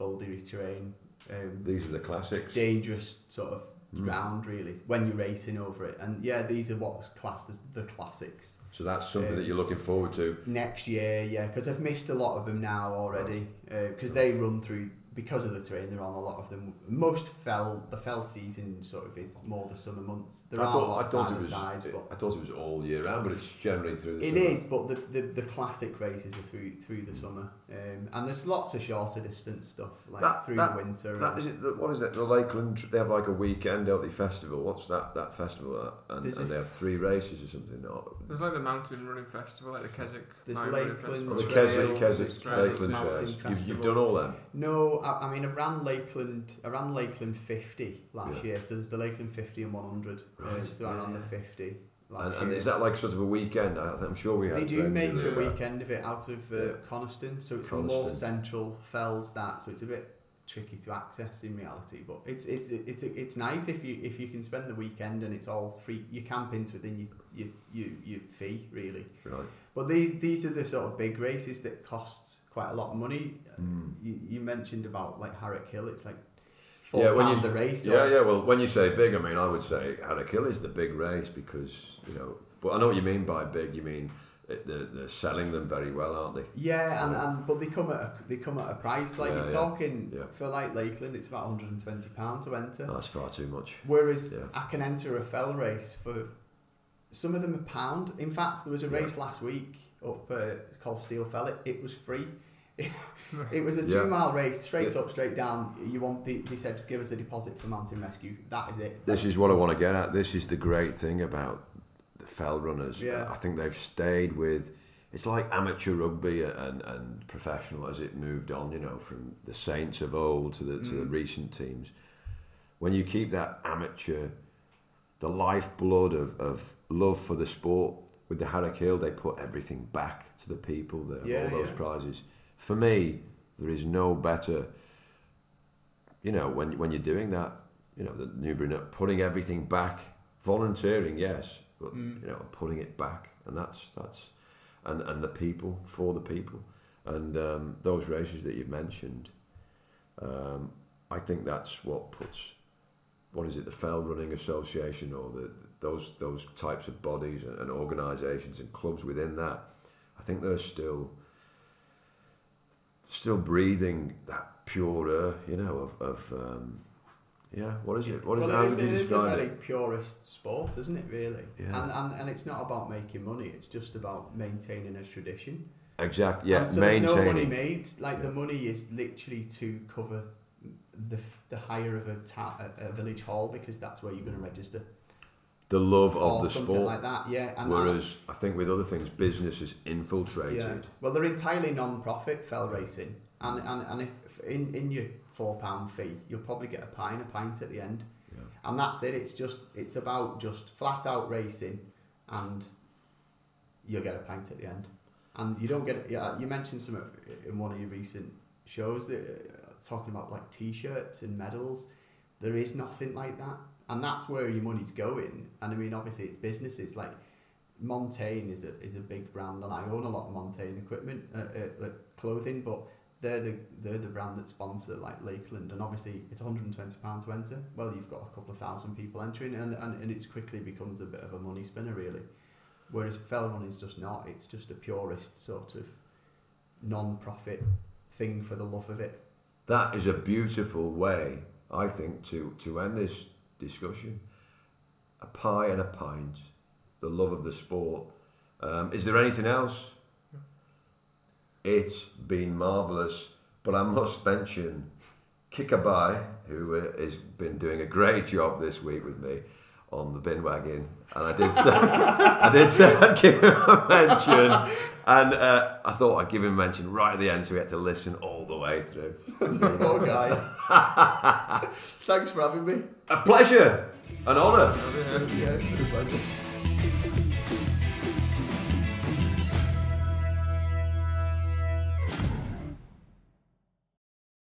bouldery terrain. Um, these are the classics. Dangerous sort of round, really, when you're racing over it. And yeah, these are what's classed as the classics. So that's something um, that you're looking forward to next year, yeah, because I've missed a lot of them now already, because right. uh, right. they run through, because of the terrain they're on, a lot of them. Most fell, the fell season sort of is more the summer months. There I are thought, a lot I thought of it was, sides, but I thought it was all year round, but it's generally through the it summer. It is, but the, the, the classic races are through through the summer. Um, and there's lots of shorter distance stuff, like that, through that, the winter. That and, is it, what is it, the Lakeland, they have like a weekend, don't they, festival? What's that, that festival? And, and f- they have three races or something. There's like the mountain running festival, like the Keswick. There's Lakeland, the Keswick, Keswick, Lakeland Trails. You've, you've done all them? No, I mean, I ran Lakeland. I ran Lakeland fifty last yeah. year. So there's the Lakeland fifty and one hundred. Right. So I ran yeah. the fifty last and, year. And is that like sort of a weekend? I, I'm sure we had. They do make a weekend of it out of uh, Coniston, so it's Coniston. More central fells that. So it's a bit tricky to access in reality, but it's it's it's it's nice if you if you can spend the weekend and it's all free. Your camping's within your your your, your fee, really. Right. But these these are the sort of big races that cost quite a lot of money. Mm. You, you mentioned about like Horrick Hill. It's like four yeah, when you, the race. Yeah, yeah. Well, when you say big, I mean, I would say Horrick Hill is the big race because you know. But I know what you mean by big. You mean they're, they're selling them very well, aren't they? Yeah, and, and but they come at a, they come at a price. Like yeah, you're talking yeah, yeah. for like Lakeland, it's about one hundred twenty pounds to enter. Oh, that's far too much. Whereas yeah. I can enter a fell race for some of them a pound. In fact, there was a race yeah. last week up uh, called Steel Fell. It, it was free. It was a two yeah. mile race, straight yeah. up, straight down. You want the, they said, give us a deposit for mountain rescue. That is it. This is what I want to get at. This is the great thing about the fell runners. Yeah. I think they've stayed with, it's like amateur rugby and, and professional as it moved on, you know, from the Saints of old to the, to mm. the recent teams. When you keep that amateur, the lifeblood of, of love for the sport, with the Horrick Hill, they put everything back to the people, the, yeah, all those yeah. prizes. For me, there is no better, you know, when when you're doing that, you know, the Newbury Nut, putting everything back, volunteering, yes, but, mm. you know, putting it back, and that's, that's and, and the people, for the people. And um, those races that you've mentioned, um, I think that's what puts, what is it, the Fell Running Association, or the, those, those types of bodies and, and organisations and clubs within that, I think they're still... still breathing that pure air, you know, of, of um, yeah, what is it? What is well, it? How it is, it is a very it? purist sport, isn't it, really? Yeah. And, and and it's not about making money, it's just about maintaining a tradition. Exactly, yeah, and so maintaining. There's no money made, like yeah. the money is literally to cover the the hire of a, ta- a village hall, because that's where you're going to register. The love of the sport, like that, yeah. And whereas I, I think with other things, business is infiltrated. Yeah. Well, they're entirely non-profit fell racing, and and and if in, in your four pound fee, you'll probably get a pint, a pint at the end, yeah. and that's it. It's just it's about just flat out racing, and you'll get a pint at the end, and you don't get. Yeah, you mentioned some in one of your recent shows that uh, talking about like t-shirts and medals. There is nothing like that. And that's where your money's going. And I mean, obviously, it's businesses. Like Montane is a is a big brand, and I own a lot of Montane equipment, uh, uh, like clothing. But they're the they're the brand that sponsor like Lakeland, and obviously, it's one hundred twenty pounds to enter. Well, you've got a couple of thousand people entering, and and, and it quickly becomes a bit of a money spinner, really. Whereas fell running is just not. It's just a purist sort of non-profit thing for the love of it. That is a beautiful way, I think, to to end this discussion. A pie and a pint, the love of the sport. Um, is there anything else? It's been marvellous, but I must mention Kikabai, who uh, has been doing a great job this week with me on the bin wagon, and I did say I did say I'd give him a mention, and uh, I thought I'd give him a mention right at the end, so he had to listen all the way through. Poor guy. Thanks for having me. A pleasure, an honour. Yeah, it's been a pleasure.